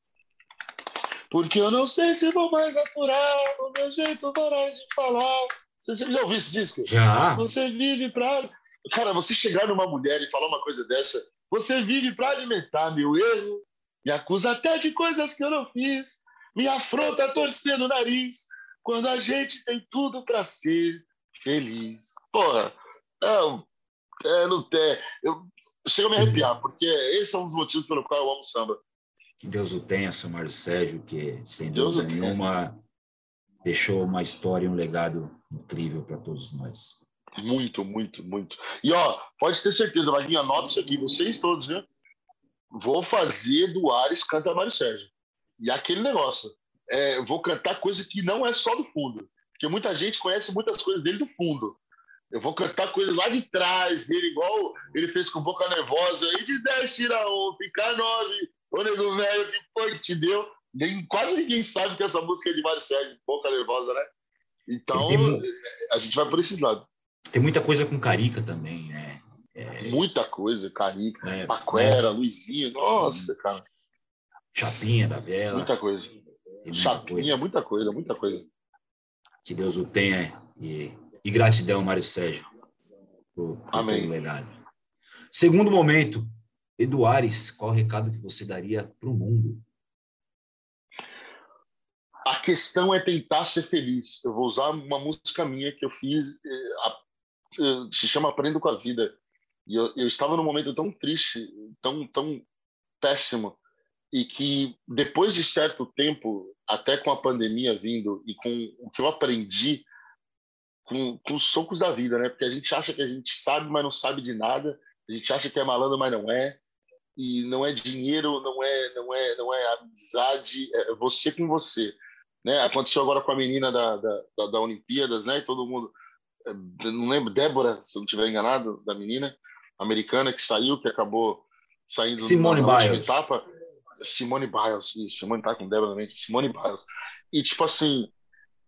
Porque eu não sei se vou mais aturar o meu jeito voraz de falar. Você já ouviu esse disco? Já. Você vive pra... Cara, você chegar numa mulher e falar uma coisa dessa, você vive pra alimentar meu erro, me acusa até de coisas que eu não fiz, me afronta torcendo o nariz, quando a gente tem tudo pra ser feliz. Porra, é, é, não tem... Eu... Chega a me arrepiar, porque esse é um dos motivos pelo qual eu amo samba. Que Deus o tenha, seu Mário Sérgio, que sem dúvida nenhuma deixou uma história e um legado incrível para todos nós. Muito, muito, muito. E ó, pode ter certeza, Vaguinho, anota isso aqui, vocês todos, viu? Vou fazer do Ares cantar Mário Sérgio. E aquele negócio, é, vou cantar coisa que não é só do fundo, porque muita gente conhece muitas coisas dele do fundo. Eu vou cantar coisas lá de trás dele, igual ele fez com Boca Nervosa. E de dez tira um, fica nove. Ô, nego velho, que foi que te deu? Nem, quase ninguém sabe que essa música é de Mário Sérgio, Boca Nervosa, né? Então, tem, a gente vai por esses lados. Tem muita coisa com Carica também, né? É, muita coisa, Carica, é, Paquera, é, Luizinho. Nossa, cara. Chapinha da Vela. Muita coisa. Muita Chapinha, coisa. muita coisa, muita coisa. Que Deus o tenha e... E gratidão, Mário Sérgio, por, por Amém. Pelo legado. Segundo momento, Edu Ares, qual o recado que você daria para o mundo? A questão é tentar ser feliz. Eu vou usar uma música minha que eu fiz, se chama Aprendo com a Vida. E eu, eu estava num momento tão triste, tão, tão péssimo, e que depois de certo tempo, até com a pandemia vindo e com o que eu aprendi com, com os socos da vida, né? Porque a gente acha que a gente sabe, mas não sabe de nada. A gente acha que é malandro, mas não é. E não é dinheiro, não é, não é, não é amizade, é você com você. Né? Aconteceu agora com a menina da, da, da, da Olimpíadas, né? E todo mundo... Não lembro, Débora, se eu não estiver enganado, da menina americana que saiu, que acabou saindo... Simone na Biles. Etapa. Simone Biles, isso. Simone tá com Débora também. Simone Biles. E, tipo assim,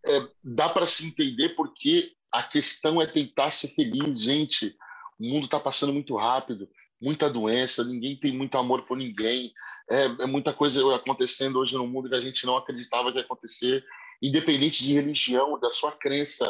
é, dá para se entender porque a questão é tentar ser feliz, gente. O mundo tá passando muito rápido, muita doença, ninguém tem muito amor por ninguém, é, é muita coisa acontecendo hoje no mundo que a gente não acreditava que ia acontecer, independente de religião, da sua crença,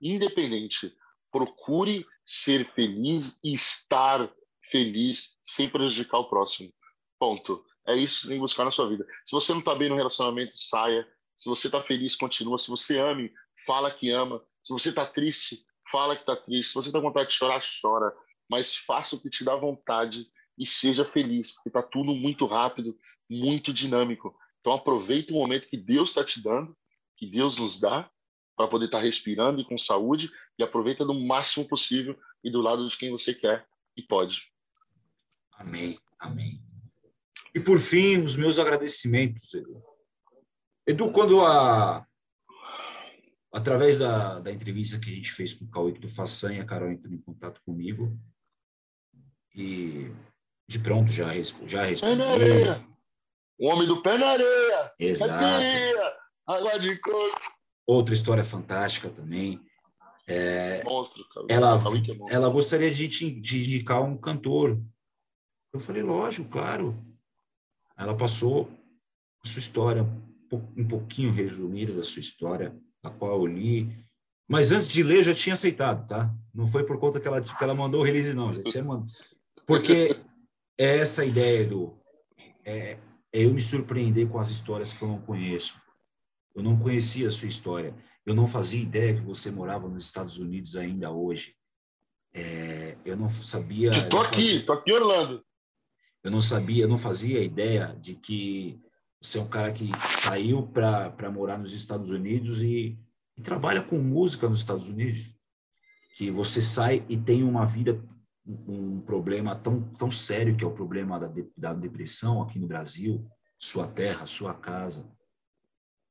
independente. Procure ser feliz e estar feliz sem prejudicar o próximo. Ponto. É isso que tem que buscar na sua vida. Se você não está bem no relacionamento, saia. Se você está feliz, continua. Se você ama, fala que ama. Se você está triste, fala que está triste. Se você está com vontade de chorar, chora. Mas faça o que te dá vontade e seja feliz, porque está tudo muito rápido, muito dinâmico. Então aproveita o momento que Deus está te dando, que Deus nos dá, para poder estar tá respirando e com saúde, e aproveita do máximo possível e do lado de quem você quer e pode. Amém, amém. E, por fim, os meus agradecimentos, Edu. Edu, quando a... através da, da entrevista que a gente fez com o Cauê do Façanha, a Carol entrou em contato comigo e de pronto já, já respondi. Pé na areia. O homem do pé na areia. Exato. Água de coco. Outra história fantástica também. É, Monstro, Cauê. Ela, Cauê que é monstro. Ela gostaria de, de indicar um cantor. Eu falei, lógico, claro. Ela passou a sua história, um pouquinho resumida da sua história, a qual eu li. Mas antes de ler, eu já tinha aceitado, tá? Não foi por conta que ela, que ela mandou o release, não. Já tinha mandado. Porque é essa ideia do... É, é eu me surpreender com as histórias que eu não conheço. Eu não conhecia a sua história. Eu não fazia ideia que você morava nos Estados Unidos ainda hoje. É, eu não sabia... Eu tô aqui, fazia... tô aqui em Orlando. Eu não sabia, eu não fazia ideia de que você é um cara que saiu para morar nos Estados Unidos e, e trabalha com música nos Estados Unidos. Que você sai e tem uma vida, um, um problema tão, tão sério que é o problema da, de, da depressão aqui no Brasil, sua terra, sua casa.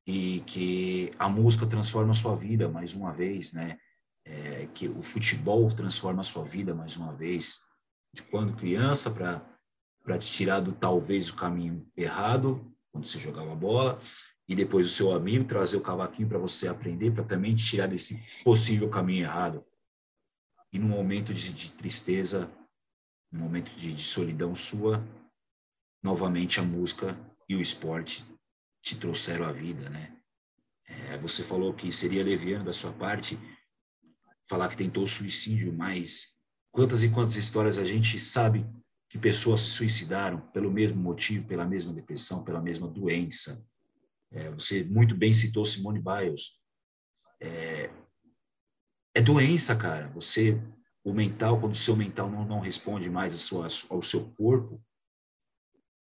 E que a música transforma a sua vida mais uma vez, né? É, que o futebol transforma a sua vida mais uma vez. De quando criança para... para te tirar do talvez o caminho errado, quando você jogava bola, e depois o seu amigo trazer o cavaquinho para você aprender, para também te tirar desse possível caminho errado. E num momento de, de tristeza, num momento de, de solidão sua, novamente a música e o esporte te trouxeram a vida, né? É, você falou que seria leviano da sua parte falar que tentou suicídio, mas quantas e quantas histórias a gente sabe que pessoas se suicidaram pelo mesmo motivo, pela mesma depressão, pela mesma doença. É, você muito bem citou Simone Biles. É, é doença, cara. Você, o mental, quando o seu mental não, não responde mais a sua, ao seu corpo,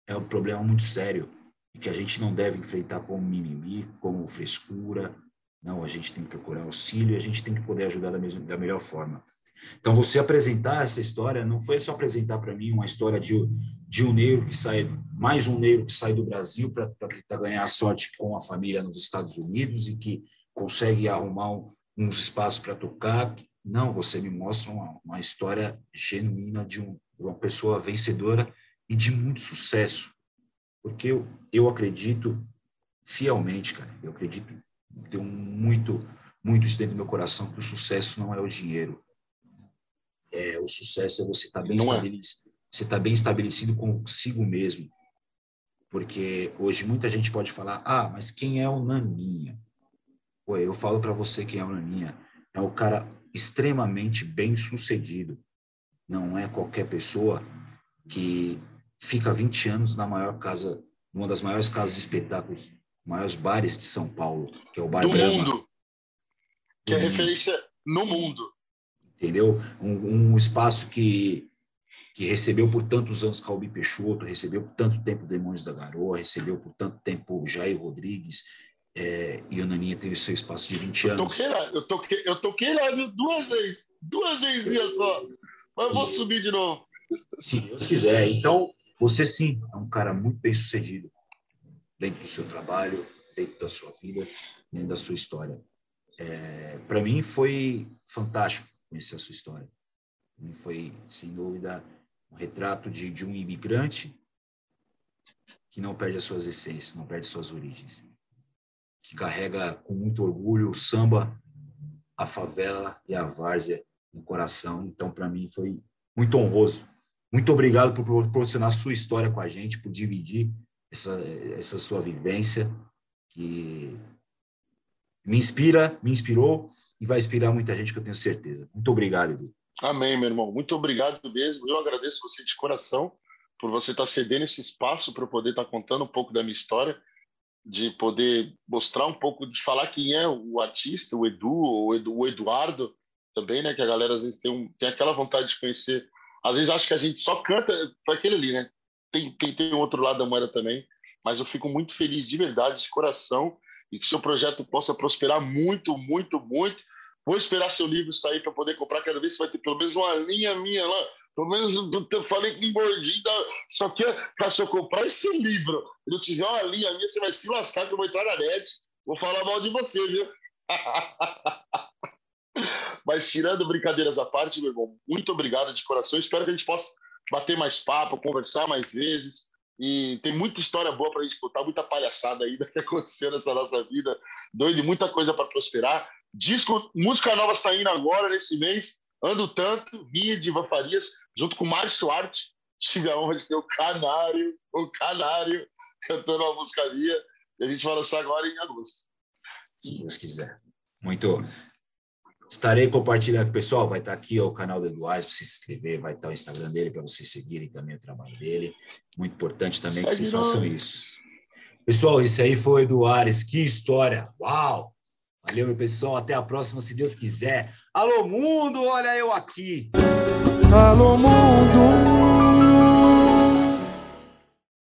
é um problema muito sério e que a gente não deve enfrentar como mimimi, como frescura. Não, a gente tem que procurar auxílio e a gente tem que poder ajudar da, mesma, da melhor forma. Então, você apresentar essa história, não foi só apresentar para mim uma história de, de um negro que sai, mais um negro que sai do Brasil para tentar ganhar sorte com a família nos Estados Unidos e que consegue arrumar um, uns espaços para tocar. Não, você me mostra uma, uma história genuína de, um, de uma pessoa vencedora e de muito sucesso. Porque eu, eu acredito fielmente, cara, eu acredito, tenho muito, muito isso dentro do meu coração, que o sucesso não é o dinheiro. É, o sucesso é você estar bem estabelecido, você tá bem estabelecido consigo mesmo. Porque hoje muita gente pode falar, ah, mas quem é o Naninha? Pô, eu falo para você quem é o Naninha. É o cara extremamente bem sucedido. Não é qualquer pessoa que fica vinte anos na maior casa, numa das maiores casas de espetáculos, maiores bares de São Paulo, que é o Bar Brahma. Do mundo. Que é referência no mundo. Entendeu? Um, um espaço que, que recebeu por tantos anos Calbi Peixoto, recebeu por tanto tempo Demônios da Garoa, recebeu por tanto tempo Jair Rodrigues, é, e o Naninha teve seu espaço de vinte anos. Eu toquei lá, eu toquei, eu toquei lá viu, duas vezes, duas vezes só, mas eu vou e, subir de novo. Se Deus quiser. Então, você sim é um cara muito bem sucedido dentro do seu trabalho, dentro da sua vida, dentro da sua história. É, para mim foi fantástico conhecer a sua história. Pra mim foi, sem dúvida, um retrato de, de um imigrante que não perde as suas essências, não perde suas origens, que carrega com muito orgulho o samba, a favela e a várzea no coração. Então, para mim, foi muito honroso. Muito obrigado por proporcionar sua história com a gente, por dividir essa, essa sua vivência, que me inspira, me inspirou e vai inspirar muita gente, que eu tenho certeza. Muito obrigado, Edu. Amém, meu irmão. Muito obrigado mesmo. Eu agradeço você de coração por você estar cedendo esse espaço para eu poder estar contando um pouco da minha história, de poder mostrar um pouco, de falar quem é o artista, o Edu, o, Edu, o Eduardo também, né? Que a galera às vezes tem, um, tem aquela vontade de conhecer. Às vezes acho que a gente só canta para aquele ali, né? Tem, tem, tem um outro lado da moeda também, mas eu fico muito feliz de verdade, de coração, e que seu projeto possa prosperar muito, muito, muito. Vou esperar seu livro sair para poder comprar. Quero ver se vai ter pelo menos uma linha minha lá. Pelo menos eu falei com um gordinho, só que para se eu comprar esse livro, se não tiver uma linha minha, você vai se lascar, que eu vou entrar na net, vou falar mal de você, viu? Mas tirando brincadeiras à parte, meu irmão, muito obrigado de coração. Espero que a gente possa bater mais papo, conversar mais vezes. E tem muita história boa para a gente contar, muita palhaçada ainda que aconteceu nessa nossa vida. Doido, muita coisa para prosperar. Disco, música nova saindo agora, nesse mês. Ando Tanto, minha de Ivan Farias, junto com o Mário Suarte. Tive a honra de ter o Canário, o Canário, cantando uma música minha. E a gente vai lançar agora em agosto. Se Deus quiser. Muito. Estarei compartilhando com o pessoal. Vai estar aqui ó, o canal do Eduardo para se inscrever. Vai estar o Instagram dele para vocês seguirem também o trabalho dele. Muito importante também que vocês façam isso. Pessoal, isso aí foi o Eduardo Ares. Que história! Uau! Valeu, meu pessoal. Até a próxima, se Deus quiser. Alô, mundo! Olha eu aqui! Alô, mundo!